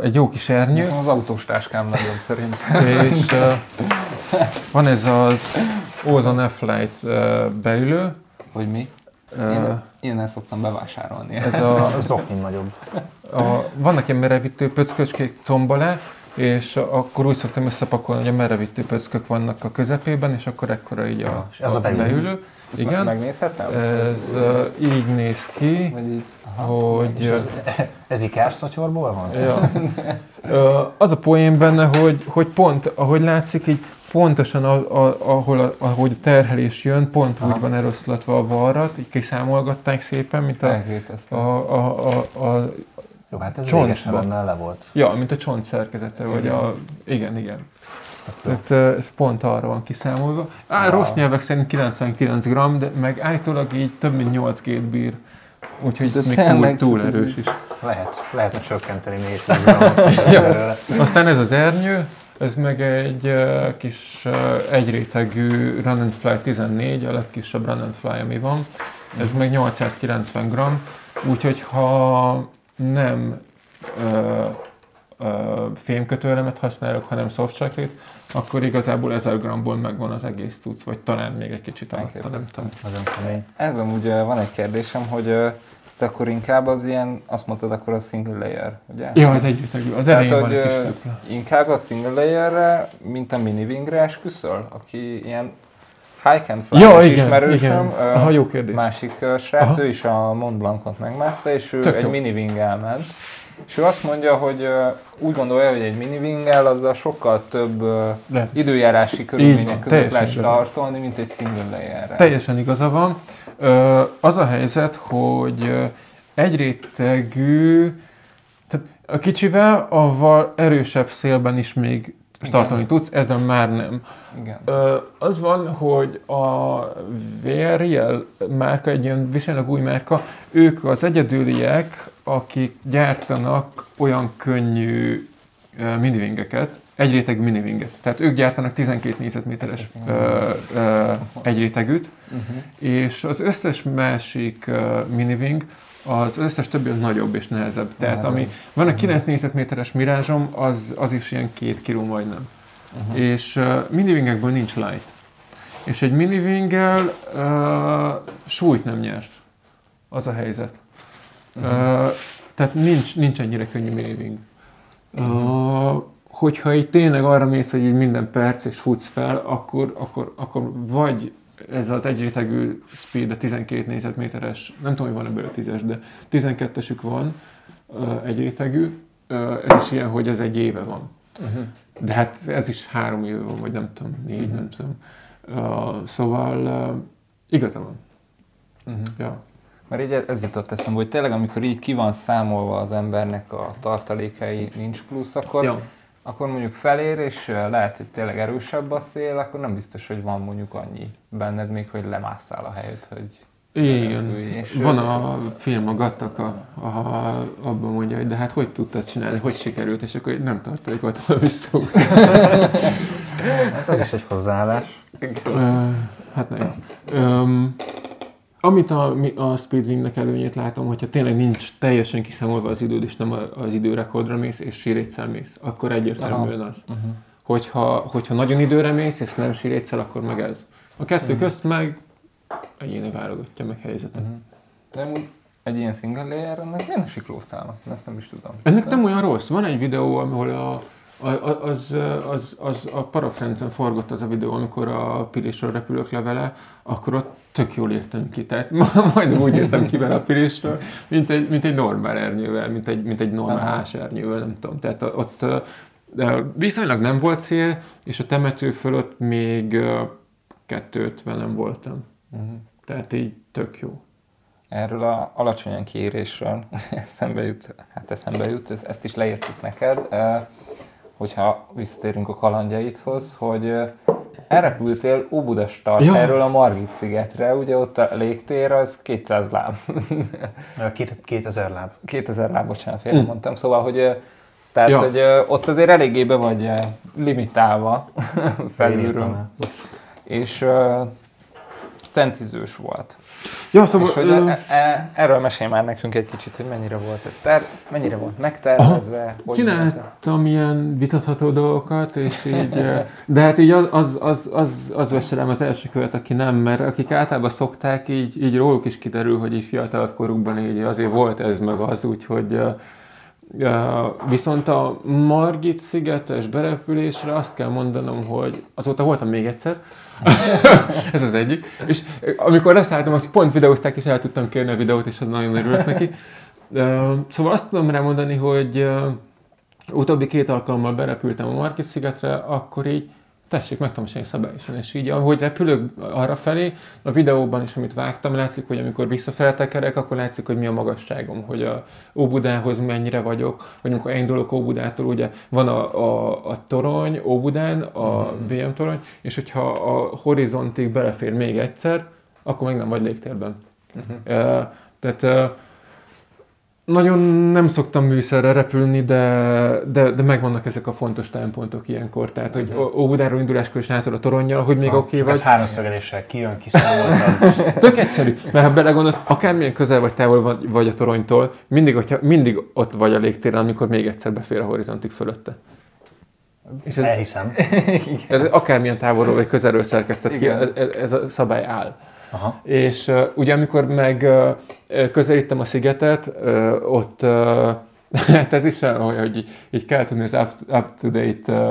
egy jó kis ernyő. Az autós táskám nagyon szerint. És van ez az Affleight beülő. Hogy mi? Én el szoktam bevásárolni. Ez a zokni nagyobb. Vannak ilyen merevítő pöcköcskék combole, és akkor úgy szoktam összepakolni, hogy a merevítő pöckök vannak a közepében, és akkor ekkora így a beülő. Ezt igen. Megnézhetem? Ez így néz ki, vagy hogy... Ez ikás szatyorból van? Ja. Az a poén benne, hogy pont, ahogy látszik, így pontosan, ahogy a terhelés jön, pont úgy van eloszlatva a varrat, így kiszámolgatták szépen, mint a jó, hát ez végesen benne le volt. Ja, mint a csont szerkezete, vagy igen. Tehát ez pont arra van kiszámolva. Rossz nyelvek szerint 99 g, de meg állítólag így több mint 8 g bír. Úgyhogy még túl erős is. Lehetne csökkenteni még 7 g. Aztán ez az ernyő, ez meg egy kis egyrétegű Run and Fly 14, a legkisebb Run and Fly, ami van. Ez meg 890 g, úgyhogy ha nem fémkötőelemet használok, hanem soft chocolate, akkor igazából 1000 g-ból megvan az egész cucc, vagy talán még egy kicsit alatta, nem tudom. Ez amúgy van egy kérdésem, hogy te akkor inkább az ilyen, azt mondtad, akkor a single layer, ugye? Ja, az együttegű, az elején van egy kis töpla. Inkább a single layer-re, mint a minivingre esküszöl, aki ilyen hike and fly, ja, igen, ismerősöm, igen. Másik srác, aha, ő is a Mont Blancot megmászta, és ő tök egy miniving-el ment. És ő azt mondja, hogy úgy gondolja, hogy egy miniving-el azzal sokkal több időjárási körülmények között lehet tartolni, mint egy single layer-re. Teljesen igaza van. Az a helyzet, hogy egyrétegű, tehát a kicsivel, avval erősebb szélben is még startolni tudsz, ezzel már nem. Igen. Az van, hogy a VR márka, egy ilyen viszonylag új márka, ők az egyedüliek, akik gyártanak olyan könnyű minivingeket, egyrétegű minivinget. Tehát ők gyártanak 12 négyzetméteres egyrétegűt, és az összes másik miniving, az összes többi nagyobb és nehezebb. Tehát ami van a 9 négyzetméteres mirázsom, az is ilyen 2 kg majdnem. És minivingekből nincs light. És egy minivinggel súlyt nem nyersz. az a helyzet. Tehát nincs ennyire könnyű mérving. Hogyha így tényleg arra mész, hogy így minden perc és futsz fel, akkor vagy ez az egyrétegű speed, a 12 négyzetméteres, nem tudom, hogy van ebből a 10-es, de 12-esük van egyrétegű. Ez is ilyen, hogy ez egy éve van. Uh-huh. De hát ez is 3 éve van, vagy nem tudom, 4, uh-huh. nem tudom. Szóval igaza van. Uh-huh. Ja. Mert így ez jutott eszembe, hogy tényleg amikor így ki van számolva az embernek a tartalékai, nincs plusz, akkor, ja. akkor mondjuk felér, és lehet, hogy tényleg erősebb a szél, akkor nem biztos, hogy van mondjuk annyi benned még, hogy lemásszál a helyet, hogy... Igen, van a film, a Gattak, abban mondja, hogy de hát hogy tudtad csinálni, hogy sikerült, és akkor nem tartalékoltam a visszaugrani. Hát ez is egy hozzáállás. Hát nem. Amit a speedwingnek előnyét látom, hogyha tényleg nincs teljesen kiszámolva az időd, és nem az időrekordra mész, és síréccel mész, akkor egyértelműen az. Uh-huh. Hogyha nagyon időre mész, és nem síréccel, akkor meg ez. A kettő uh-huh. közt meg egyéni válogatja meg helyzetet. Uh-huh. De amúgy egy ilyen single layer, ennek ilyen a siklószáma, ezt nem is tudom. Ennek nem olyan rossz. Van egy videó, ahol a parafrencen forgott az a videó, amikor a Pilisről repülök le vele, akkor ott tök jól értem ki, tehát majdnem úgy értem ki vele a Pilisről, mint egy normál ernyővel, mint egy normál hásernyővel, nem tudom. Tehát ott viszonylag nem volt szél, és a temető fölött még 250-en voltam. Uh-huh. Tehát így tök jó. Erről az alacsonyan kiérésről eszembe jut, ezt is leírtuk neked, hogyha visszatérünk a kalandjaidhoz, hogy elrepültél Óbuda starterről a Margit-szigetre, ugye ott a légtér az 200 láb. 2000 láb. 2000 láb, bocsánat, félremondtam. Szóval, hogy, tehát, hogy ott azért eléggé be vagy limitálva felülről. És centizős volt. Ja, szóval, és hogy erről mesélj már nekünk egy kicsit, hogy mennyire volt ez mennyire volt megtervezve. Csináltam ilyen vitatható dolgokat, és így, de hát így az veselem az első követ, aki nem, mert akik általában szokták, így róluk is kiderül, hogy így fiatal korukban így azért volt ez meg az, úgyhogy viszont a Margit-szigetes berepülésre azt kell mondanom, hogy azóta voltam még egyszer, ez az egyik, és amikor leszálltam, azt pont videózták, és el tudtam kérni a videót, és az nagyon örülök neki. Szóval azt tudom rámondani, hogy utóbbi 2 alkalommal berepültem a Margit-szigetre, akkor így tessék, meg tudom csinálni szabályosan, és így ahogy repülök arrafelé, a videóban is, amit vágtam, látszik, hogy amikor visszafele tekerek, akkor látszik, hogy mi a magasságom, hogy a Óbudához mennyire vagyok, vagy amikor elindulok Óbudától, ugye van a torony Óbudán, a BM torony, és hogyha a horizontig belefér még egyszer, akkor meg nem vagy légtérben. Uh-huh. Tehát nagyon nem szoktam műszerre repülni, de megvannak ezek a fontos támpontok ilyenkor. Tehát, hogy Óbudáról induláskor is látod a toronnyal, hogy még oké vagy. Ez háromszögeléssel kijön, kiszámoltam. Tök egyszerű, mert ha belegondolsz, akármilyen közel vagy távol vagy a toronytól, mindig ott vagy a légtéren, amikor még egyszer befér a horizontig fölötte. És ez, elhiszem. Ez akármilyen távolról vagy közelről szerkesztett ki, ez a szabály áll. Aha. És ugye amikor meg közelítem a szigetet, ott, hát ez is olyan, hogy így kell tudni az up-to-date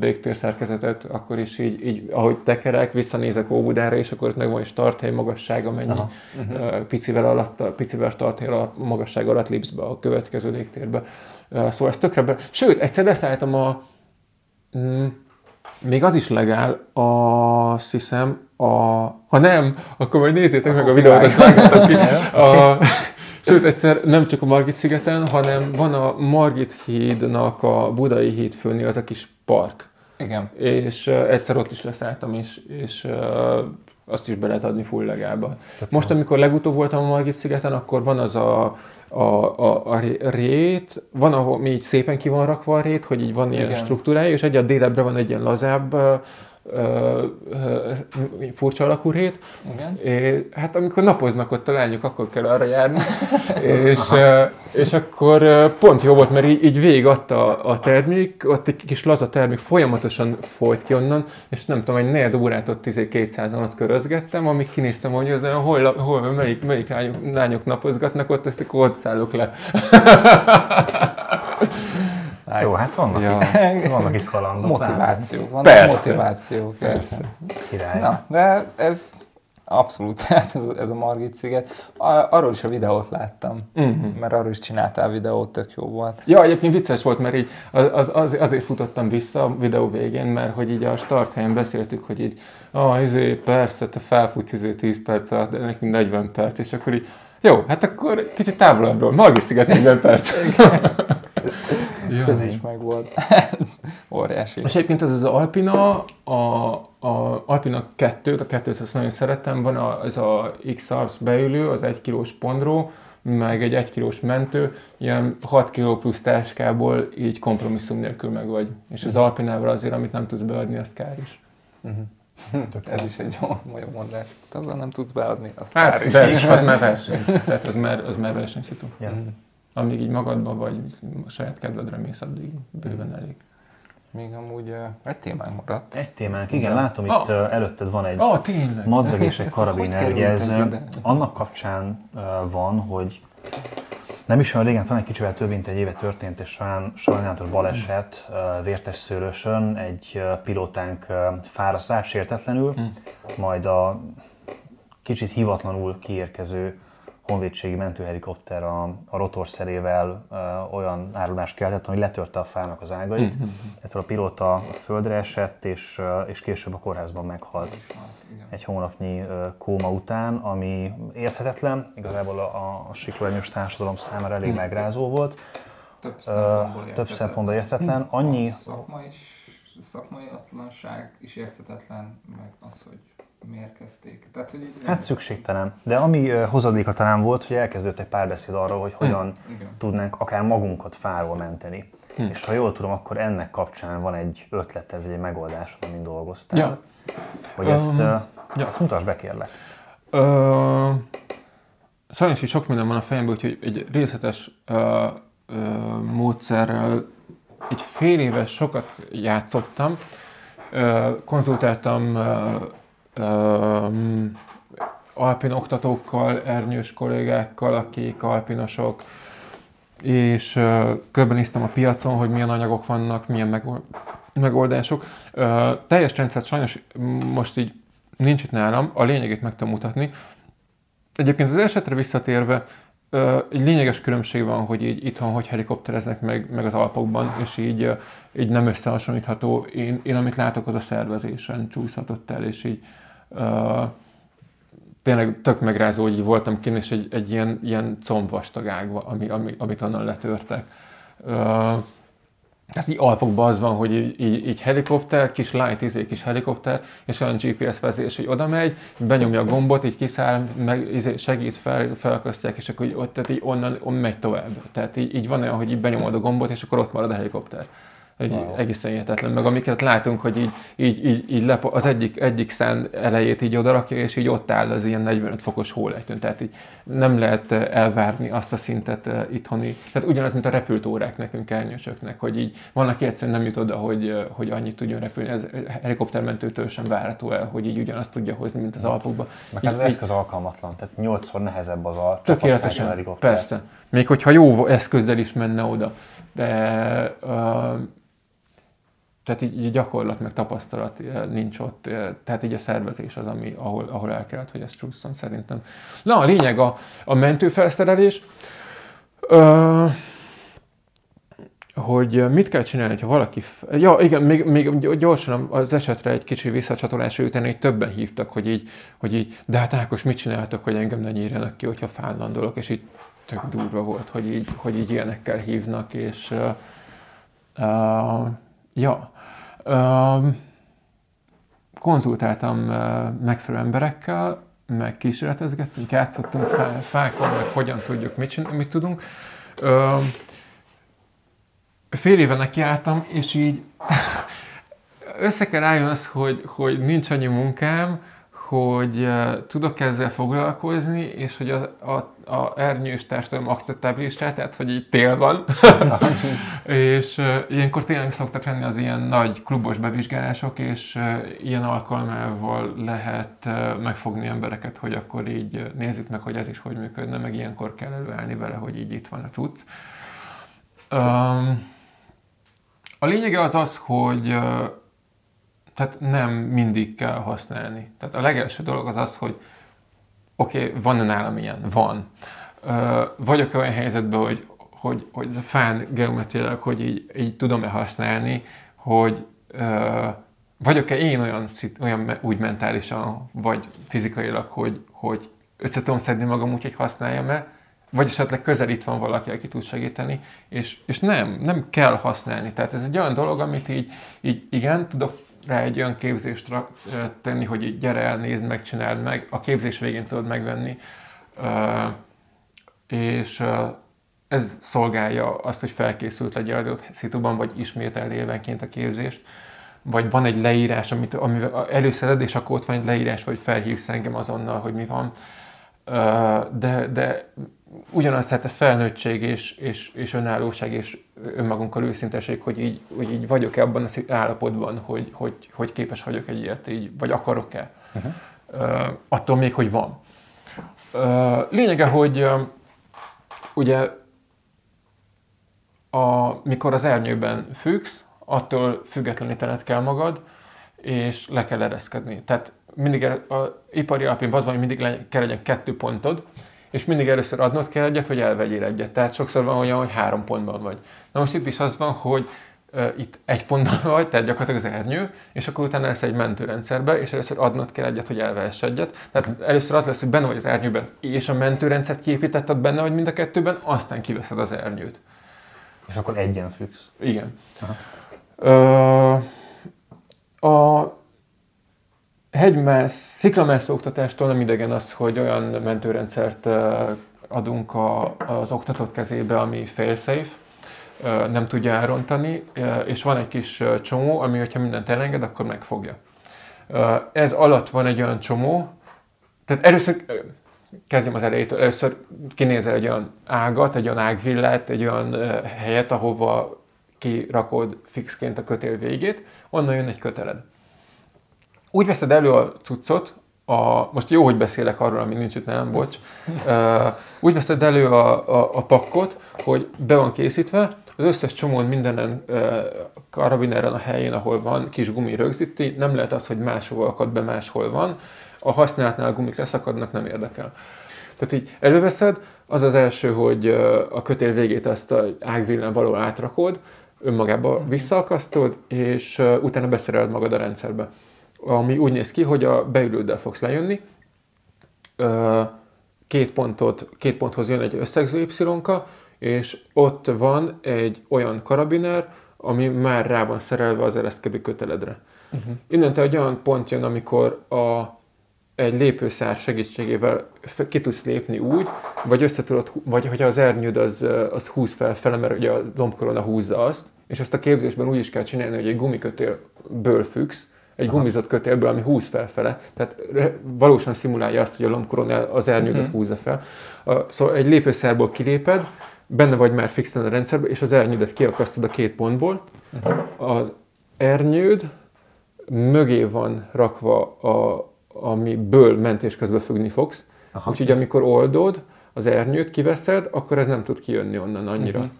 légtérszerkezetet, akkor is így ahogy tekerek, visszanézek Óbudára, és akkor ott meg van egy starthely magassága, mennyi picivel starthely magasság alatt lépsz be a következő légtérbe. Szóval ez tökre be... Sőt, egyszer leszálltam még az is legál, azt hiszem, ha nem, akkor majd nézzétek meg a videót, azt vágottak ki. Sőt, egyszer nem csak a Margit-szigeten, hanem van a Margit hídnak a Budai híd főnél az a kis park. Igen. És egyszer ott is leszálltam, és azt is be lehet adni full legálba. Most, amikor legutóbb voltam a Margit-szigeten, akkor van az a rét, van, ahol mi így szépen ki van rakva a rét, hogy így van ilyen struktúrája, és egyáltalán délebbre van egy ilyen lazább furcsa alakú rét. És hát amikor napoznak ott a lányok, akkor kell arra járni. és akkor pont jó volt, mert így végig adta a termék, ott egy kis laza termék folyamatosan folyt ki onnan, és nem tudom, egy negyed órát ott 200-an ott körözgettem, amíg kinéztem, hogy az, hol melyik lányok napozgatnak ott, ezt akkor ott szállok le. Nice. Jó, hát vannak itt kalandok. Motivációk, motivációk. Persze. Király. Na, de ez abszolút, ez a Margit-sziget. Arról is a videót láttam, mert arról is csináltál videót, tök jó volt. Ja, egyébként vicces volt, mert így azért futottam vissza a videó végén, mert hogy így a starthelyen beszéltük, hogy így, persze, te felfutsz 10 perc alatt, de nekünk 40 perc, és akkor így, jó, hát akkor kicsit távolabbról, Margit-sziget 40 perc. Ez is meg volt. Óriási. És egyébként az Alpina, a Alpina kettőt, a kettőt azt nagyon szerettem, van ez a X-Alps beülő, az 1 kilós pondró, meg egy 1 kilós mentő, ilyen 6 kiló plusz táskából így kompromisszum nélkül meg vagy. És az Alpinával azért, amit nem tudsz beadni, azt kár is. Ez is egy jó mondás. Azzal nem tudsz beadni, azt kár is. Az már verseny. Tehát az már versenyszitú. Amíg így magadban vagy, a saját kedvedre mész, addig bőven elég. Még amúgy egy témánk maradt. Egy témánk, igen, látom itt előtted van egy madzag és egy karabiner, ugye ez annak kapcsán van, hogy nem is olyan régen, talán egy kicsivel több mint egy éve történt, és sajnálatos baleset Vértes szőrösön, egy pilótánk fáraszt át sértetlenül, majd a kicsit hivatlanul kiérkező honvédségi mentőhelikopter a rotorszerével olyan árulást keltett, hogy letörte a fának az ágait. Ettől a pilóta a földre esett, és később a kórházban meghalt egy hónapnyi kóma után, ami érthetetlen, igazából a siklóernyős társadalom számára elég megrázó volt. Több szempontból érthetetlen. Annyi... Szakmaiatlanság is érthetetlen, meg az, hogy miért kezdték? Tehát, hogy hát szükségtelen. De ami hozadéka talán volt, hogy elkezdődött egy párbeszéd arról, hogy hogyan tudnánk akár magunkat fáról menteni. És ha jól tudom, akkor ennek kapcsán van egy ötleted, vagy egy megoldás, amin dolgoztál. Ja. Hogy ezt mutasd be, kérlek. Sajnos is sok minden van a fejemben, úgyhogy egy részletes módszerrel egy fél éve sokat játszottam. Konzultáltam alpin oktatókkal, ernyős kollégákkal, akik alpinosok, és körbenéztem a piacon, hogy milyen anyagok vannak, milyen megoldások. Teljes rendszert sajnos most így nincs itt nálam, a lényegét meg tudom mutatni. Egyébként az esetre visszatérve, egy lényeges különbség van, hogy így itthon hogy helikoptereznek meg az Alpokban, és így nem összehasonlítható. Én amit látok, az a szervezésen csúszhatott el, és így tényleg tök megrázó, hogy így voltam kint, és egy ilyen combvastag ág, amit onnan letörtek. Ez így Alpokban az van, hogy így helikopter, kis light kis helikopter, és olyan GPS vezérés, hogy oda megy, benyomja a gombot, így kiszáll, meg segít, felakasztják, és akkor ott, tehát így onnan megy tovább. Tehát így van olyan, hogy így benyomod a gombot, és akkor ott marad a helikopter. Wow. Egészen hihetetlen. Meg amiket látunk, hogy így az egyik szán elejét így odarakja, és így ott áll az ilyen 45 fokos hólejtőn. Tehát így nem lehet elvárni azt a szintet itthoni. Tehát ugyanaz, mint a repült órák nekünk, ernyősöknek, hogy így van, aki egyszerűen nem jut oda, hogy annyit tudjon repülni. Ez helikoptermentőtől sem várható el, hogy így ugyanazt tudja hozni, mint az Alpokban. Meg az eszköz alkalmatlan, tehát 8-szor nehezebb az a csapatszálló helikopter. Persze. Még hogyha jó eszközzel is menne oda. De tehát így gyakorlat, meg tapasztalat nincs ott, tehát így a szervezés az, ami, ahol el kellett, hogy ezt csúszson szerintem. Na, a lényeg a mentőfelszerelés, hogy mit kell csinálni, ha valaki... Ja, igen, még gyorsan az esetre egy kicsi visszacsatolásra jutani, hogy többen hívtak, hogy így de hát Ákos, mit csináltok, hogy engem ne nyírjanak ki, hogyha fán landolok, és így tök durva volt, hogy így ilyenekkel hívnak, és... Ja, konzultáltam megfelelő emberekkel, meg kísérletezgettünk, játszottunk fákon, meg hogyan tudjuk, mit tudunk. Fél éve nekiálltam, és így össze kell álljon az, hogy nincs annyi munkám, hogy tudok ezzel foglalkozni, és hogy a ernyős társadalom akceptabilisá, tehát hogy így tél van. És ilyenkor tényleg szoktak lenni az ilyen nagy klubos bevizsgálások, és ilyen alkalmával lehet megfogni embereket, hogy akkor így nézzük meg, hogy ez is hogy működne, meg ilyenkor kell előállni vele, hogy így itt van a cucc. A lényege az az, hogy tehát nem mindig kell használni. Tehát a legelső dolog az az, hogy oké, van-e nálam ilyen? Van. Vagyok olyan helyzetben, hogy ez a fán geometriailag, hogy így tudom-e használni, hogy vagyok-e én olyan úgy mentálisan, vagy fizikailag, hogy össze tudom szedni magam úgy, hogy használjam-e, vagy esetleg közel itt van valaki, aki tud segíteni, és nem kell használni. Tehát ez egy olyan dolog, amit így igen, tudok rá egy olyan képzést tenni, hogy így gyere el, nézd meg, csináld meg, a képzés végén tudod megvenni, és ez szolgálja azt, hogy felkészült legyél adott szituban, vagy ismételd évenként a képzést, vagy van egy leírás, amivel előszeded, és akkor ott van egy leírás, vagy felhívsz engem azonnal, hogy mi van. De ugyanaz, tehát a felnőttség és önállóság és önmagunkkal őszinteség, hogy így vagyok-e abban az állapotban, hogy képes vagyok egy ilyet, így, vagy akarok-e. Uh-huh. Attól még, hogy van. Lényege, hogy ugye mikor az ernyőben függsz, attól függetlenítened kell magad, és le kell ereszkedni. Tehát mindig az ipari alpinban az van, hogy mindig kell legyen 2 pontod, és mindig először adnod kell egyet, hogy elvegyél egyet. Tehát sokszor van olyan, hogy 3 pontban vagy. Na most itt is az van, hogy itt 1 pontban vagy, tehát gyakorlatilag az ernyő, és akkor utána lesz egy mentőrendszerbe, és először adnod kell egyet, hogy elvehess egyet. Tehát először az lesz, hogy benne vagy az ernyőben, és a mentőrendszert kiépítetted benne, vagy mind a kettőben, aztán kiveszed az ernyőt. És akkor egyen függsz. Igen. A sziklamászó oktatástól nem idegen az, hogy olyan mentőrendszert adunk az oktatott kezébe, ami fail-safe, nem tudja elrontani, és van egy kis csomó, ami, hogyha mindent elenged, akkor megfogja. Ez alatt van egy olyan csomó, tehát először, kezdjem az elejétől, először kinézel egy olyan ágat, egy olyan ágvillát, egy olyan helyet, ahova kirakod fixként a kötél végét, onnan jön egy köteled. Úgy veszed elő a cuccot, most jó, hogy beszélek arról, ami nincs itt, nem, bocs. Úgy veszed elő a pakkot, hogy be van készítve, az összes csomón mindenen karabineren a helyén, ahol van, kis gumi rögzíti, nem lehet az, hogy máshol akad be, máshol van. A használatnál a gumik leszakadnak, nem érdekel. Tehát így előveszed, az az első, hogy a kötél végét azt a ágvillán való átrakod, önmagába visszaakasztod, és utána beszereled magad a rendszerbe. Ami úgy néz ki, hogy a beülőddel fogsz lejönni, 2 ponthoz jön egy összegző Y-ka, és ott van egy olyan karabiner, ami már rá van szerelve az ereszkedő köteledre. Uh-huh. Innentől egy olyan pont jön, amikor egy lépőszár segítségével ki tudsz lépni úgy, vagy összetudod, vagy hogyha az ernyőd az húz felfele, mert ugye a lombkorona húzza azt, és azt a képzésben úgy is kell csinálni, hogy egy gumikötélből függsz, egy gumizott kötélből, ami húz felfele, tehát valósan szimulálja azt, hogy a lombkoronál az ernyődet húzza fel. Szóval egy lépőszárból kiléped, benne vagy már fixen a rendszerben, és az ernyődet kiakasztod a 2 pontból. Az ernyőd mögé van rakva, amiből mentés közben függni fogsz. Aha. Úgyhogy amikor oldod, az ernyőt kiveszed, akkor ez nem tud kijönni onnan annyira. Uh-huh.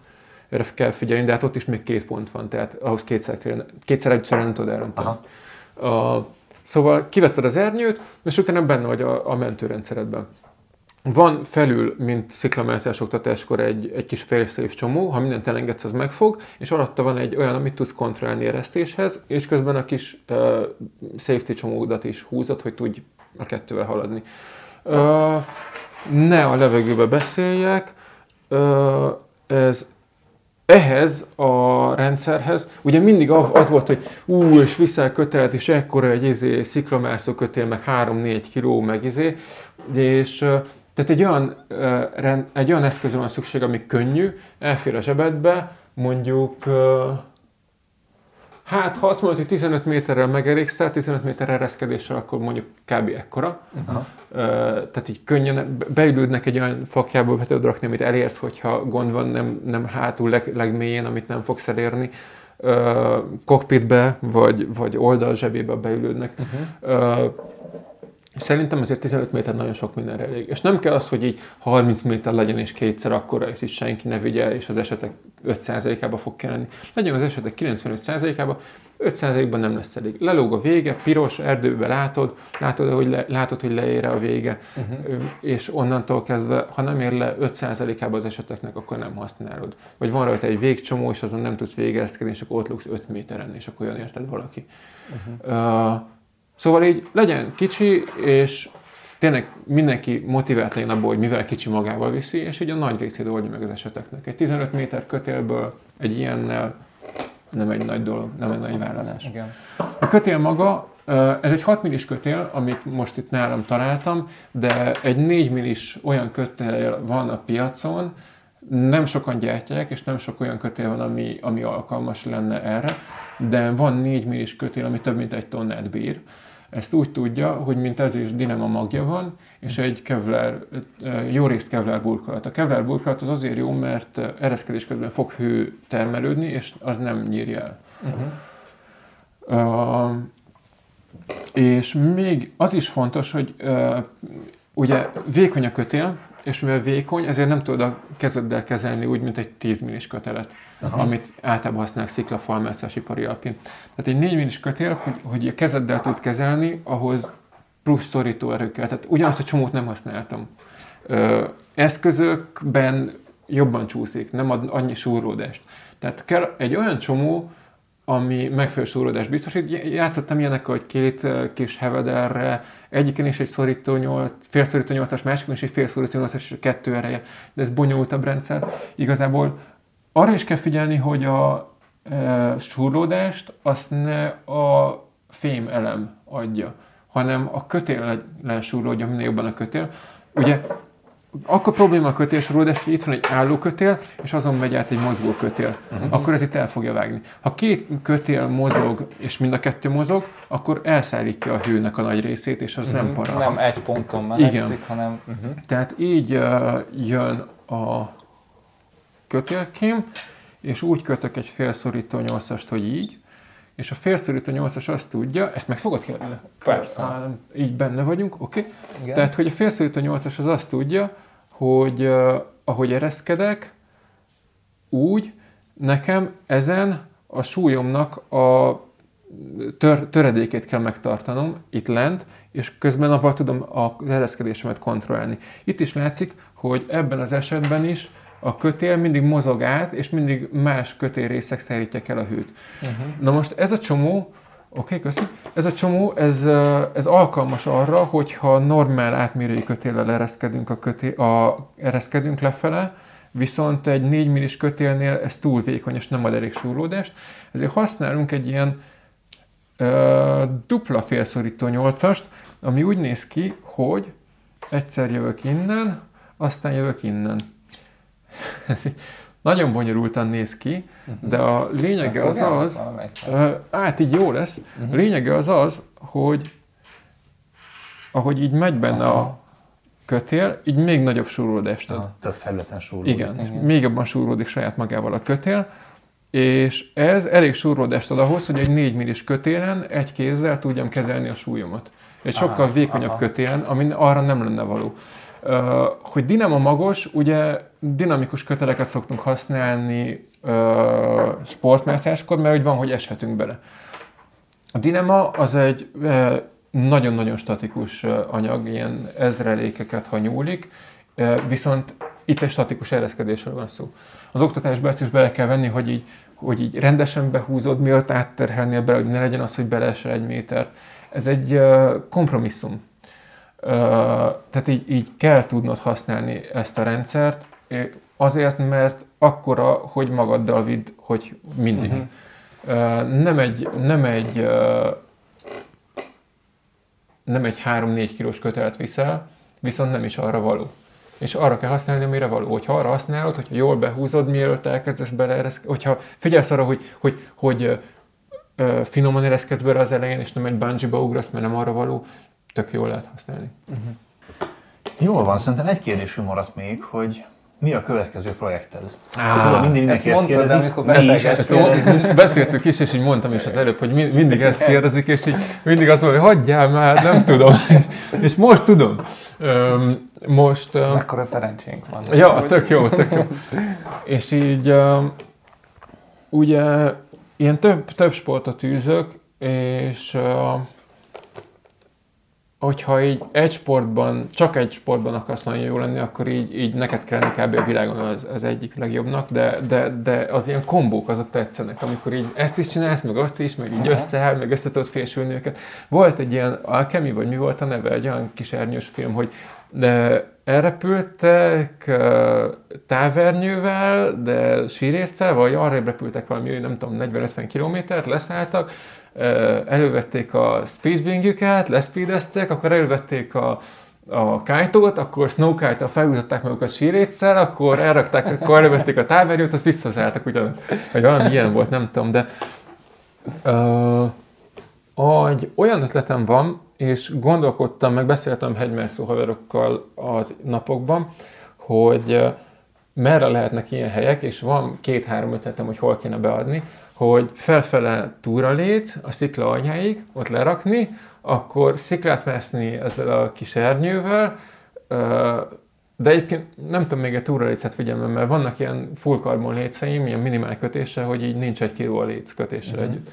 Erre kell figyelni, de hát ott is még 2 pont van, tehát ahhoz kétszer egyszerűen nem tudod elrontani. Szóval kivetted az ernyőt, és utána benne vagy a mentőrendszeredben. Van felül, mint sziklamászás oktatáskor egy kis fail-safe csomó, ha mindent elengedsz, az megfog, és alatta van egy olyan, amit tudsz kontrollálni eresztéshez, és közben a kis safety csomódat is húzod, hogy tudj a 2-vel haladni. Ne a levegőbe beszéljek, ehhez a rendszerhez, ugye mindig az volt, hogy és viszel kötelet, és ekkora egy sziklamászó kötél, meg 3-4 kiló, meg és tehát egy olyan eszközre van szükség, ami könnyű, elfér a zsebedbe, mondjuk Hát, ha azt mondod, hogy 15 méterrel megerékszel, 15 méter ereszkedéssel, akkor mondjuk kb. Ekkora. Uh-huh. Tehát így könnyen beülődnek egy olyan fakjából, be tudod rakni, amit elérsz, hogyha gond van, nem hátul legmélyén, amit nem fogsz elérni. Kokpitbe, vagy oldal zsebébe beülődnek. Uh-huh. Szerintem azért 15 méter nagyon sok mindenre elég. És nem kell az, hogy így 30 méter legyen és kétszer akkora, és így senki ne vigye, és az esetek 5%-ába fog kelleni. Legyen az esetek 95%-ába, 5%-ban nem lesz elég. Lelóg a vége, piros, erdőbe látod, hogy leér a vége, uh-huh. és onnantól kezdve, ha nem ér le 5%-ába az eseteknek, akkor nem használod. Vagy van rajta egy végcsomó, és azon nem tudsz végereszkedni, és akkor ott lógsz 5 méteren, és akkor jön érted valaki. Uh-huh. Szóval így legyen kicsi, és tényleg mindenki motivált legyen abból, hogy mivel kicsi magával viszi, és így a nagy részét oldja meg az eseteknek. Egy 15 méter kötélből egy ilyennel nem egy nagy dolog, nem egy nagy vállalás. Igen. A kötél maga, ez egy 6 millis kötél, amit most itt nálam találtam, de egy 4 millis olyan kötél van a piacon, nem sokan gyártják, és nem sok olyan kötél van, ami alkalmas lenne erre, de van 4 millis kötél, ami több mint 1 tonnát bír. Ezt úgy tudja, hogy mint ez is dinama magja van, és egy kevlar, jó részt kevlar burkolat. A kevlar burkolat az azért jó, mert ereszkedés közben fog hő termelődni, és az nem nyírja el. Uh-huh. És még az is fontos, hogy ugye vékony a kötél, és mivel vékony, ezért nem tudod a kezeddel kezelni úgy, mint egy 10 millis kötelet, aha. amit általában használják sziklafalmászás ipari alapján. Tehát egy 4 millis kötél, hogy a kezeddel tud kezelni, ahhoz plusz szorító erő kell. Tehát ugyanazt a csomót nem használtam. Eszközökben jobban csúszik, nem ad annyi súródást. Tehát kell egy olyan csomó, ami megfelelő súródást biztosít. Játszottam ilyenekkel, hogy 2 kis hevederre, egyiken is egy félszorító 8-as, másikon is egy félszorító 8-as, és 2 ereje. De ez bonyolultabb rendszer. Igazából arra is kell figyelni, hogy a súródást azt ne a fém elem adja, hanem a kötél súródja, minél jobban a kötél. Ugye akkor probléma a kötélsorolódás, hogy itt van egy állókötél, és azon megy át egy mozgókötél. Uh-huh. Akkor ez itt el fogja vágni. Ha 2 kötél mozog, és mind a 2 mozog, akkor elszállítja a hőnek a nagy részét, és az uh-huh. nem para. Nem egy ponton menekszik, hanem... Uh-huh. Tehát így jön a kötélkém, és úgy kötök egy félszorító 8-ast, hogy így, és a félszorító 8-as azt tudja, ezt meg fogod kérni? Persze. Így benne vagyunk, oké? Okay. Tehát, hogy a félszorító 8-as az azt tudja, hogy ahogy ereszkedek, úgy nekem ezen a súlyomnak a töredékét kell megtartanom itt lent, és közben avval tudom az ereszkedésemet kontrollálni. Itt is látszik, hogy ebben az esetben is a kötél mindig mozog át, és mindig más kötélrészek szárítják el a hőt. Uh-huh. Na most ez a csomó, ez alkalmas arra, hogyha normál átmérői kötéllel ereszkedünk lefele, viszont egy 4 millis kötélnél ez túl vékony, és nem ad elég súrlódást. Ezért használunk egy ilyen dupla félszorító 8-ast, ami úgy néz ki, hogy egyszer jövök innen, aztán jövök innen. Ez nagyon bonyolultan néz ki, uh-huh. de a lényege az az, így jó lesz, uh-huh. lényege az az, hogy ahogy így megy benne uh-huh. a kötél, így még nagyobb súrlódást ad. Több felületen súrlódik. Igen, és még jobban súrlódik saját magával a kötél, és ez elég súrlódást ad ahhoz, hogy egy 4 millis kötélen egy kézzel tudjam kezelni a súlyomat. Egy sokkal vékonyabb kötélen, ami arra nem lenne való. Hogy dinamamagos, ugye dinamikus köteleket szoktunk használni sportmászáskor, mert úgy van, hogy eshetünk bele. A dinama az egy nagyon-nagyon statikus anyag, ilyen ezrelékeket, ha nyúlik, viszont itt egy statikus ereszkedésről van szó. Az oktatásba ezt is bele kell venni, hogy így rendesen behúzod, mielőtt átterhelnél bele, hogy ne legyen az, hogy beleesel egy métert. Ez egy kompromisszum. Tehát így kell tudnod használni ezt a rendszert, azért, mert akkora, hogy magaddal vidd, hogy mindig. Uh-huh. Nem egy 3-4 kilós kötelet viszel, viszont nem is arra való. És arra kell használni, amire való. Hogyha arra használod, hogyha jól behúzod, mielőtt elkezdesz beleereszkedni, hogyha figyelsz arra, hogy finoman ereszkedsz bőle az elején, és nem egy bungee-ba ugrasz, mert nem arra való, tök jól lehet használni. Uh-huh. Jól van, szerintem egy kérdésünk maradt még, hogy mi a következő projekted? Mindenki ezt kérdezik, amikor beszéltük is, és így mondtam is az előbb, hogy mindig ezt kérdezik, és így mindig azt mondom, hogy hagyjál már, nem tudom. És most tudom. Most... Mekkora szerencsénk van. Ja, tök jó. És így ugye ilyen több sportot űzök, és... hogyha így csak egy sportban akarsz nagyon jó lenni, akkor így neked kellene kb. A világon az egyik legjobbnak, de az ilyen kombók azok tetszenek, amikor így ezt is csinálsz, meg azt is, meg így összeáll, meg össze tudod fésülni őket. Volt egy ilyen Alchemy, vagy mi volt a neve, egy olyan kis ernyős film, hogy elrepültek távernyővel, de sírérccel, vagy arra repültek valami, nem tudom, 40-50 kilométert, leszálltak, elővették a speedwingjüket, lespeedezték, akkor elővették a kite-ot, akkor snowkite-tal felhúzották magukat síréccel, akkor elrakták, akkor elővették a távernyőt, azt visszaszálltak ugyanaz. Vagy valami ilyen volt, nem tudom, de olyan ötletem van, és gondolkodtam, meg beszéltem hegymászó haverokkal az napokban, hogy merre lehetnek ilyen helyek, és van 2-3 ötletem, hogy hol kéne beadni, hogy felfele túralét a szikla aljáig, ott lerakni, akkor sziklát mászni ezzel a kis ernyővel, de egyébként nem tudom még a túralécet figyelmem, mert vannak ilyen full karbon léceim, ilyen minimál kötéssel, hogy így nincs 1 kiló a léc kötéssel együtt.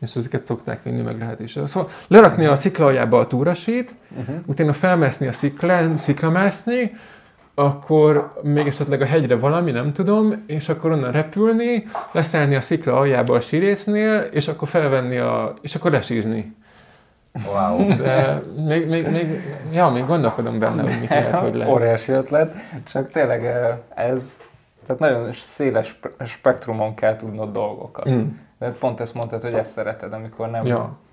És ezeket szokták vinni, meg lehet is. Szóval lerakni a szikla aljába a túrasít, utána felmászni a sziklamászni, akkor még esetleg a hegyre valami, nem tudom, és akkor onnan repülni, leszállni a szikla aljába a sírésznél, és akkor felvenni és akkor lesízni. Wow. De még gondolkodom benne, hogy mit lehet, hogy lehet. Óriási ötlet, csak tényleg ez, tehát nagyon széles spektrumon kell tudnod dolgokat. Mm. De pont ezt mondtad, hogy ezt szereted, amikor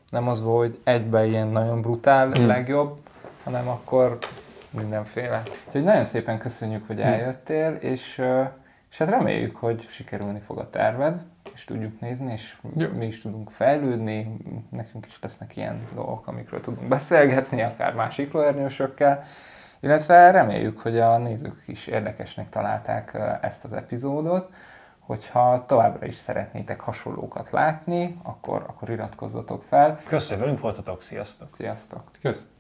nem az volt, hogy egyben ilyen nagyon brutál legjobb, hanem akkor... mindenféle. Úgyhogy nagyon szépen köszönjük, hogy eljöttél, és hát reméljük, hogy sikerülni fog a terved, és tudjuk nézni, és mi is tudunk fejlődni, nekünk is lesznek ilyen dolgok, amikről tudunk beszélgetni, akár más iklóernyősökkel, illetve reméljük, hogy a nézők is érdekesnek találták ezt az epizódot, hogyha továbbra is szeretnétek hasonlókat látni, akkor iratkozzatok fel. Köszönöm, velünk voltatok, sziasztok! Sziasztok! Köszönöm!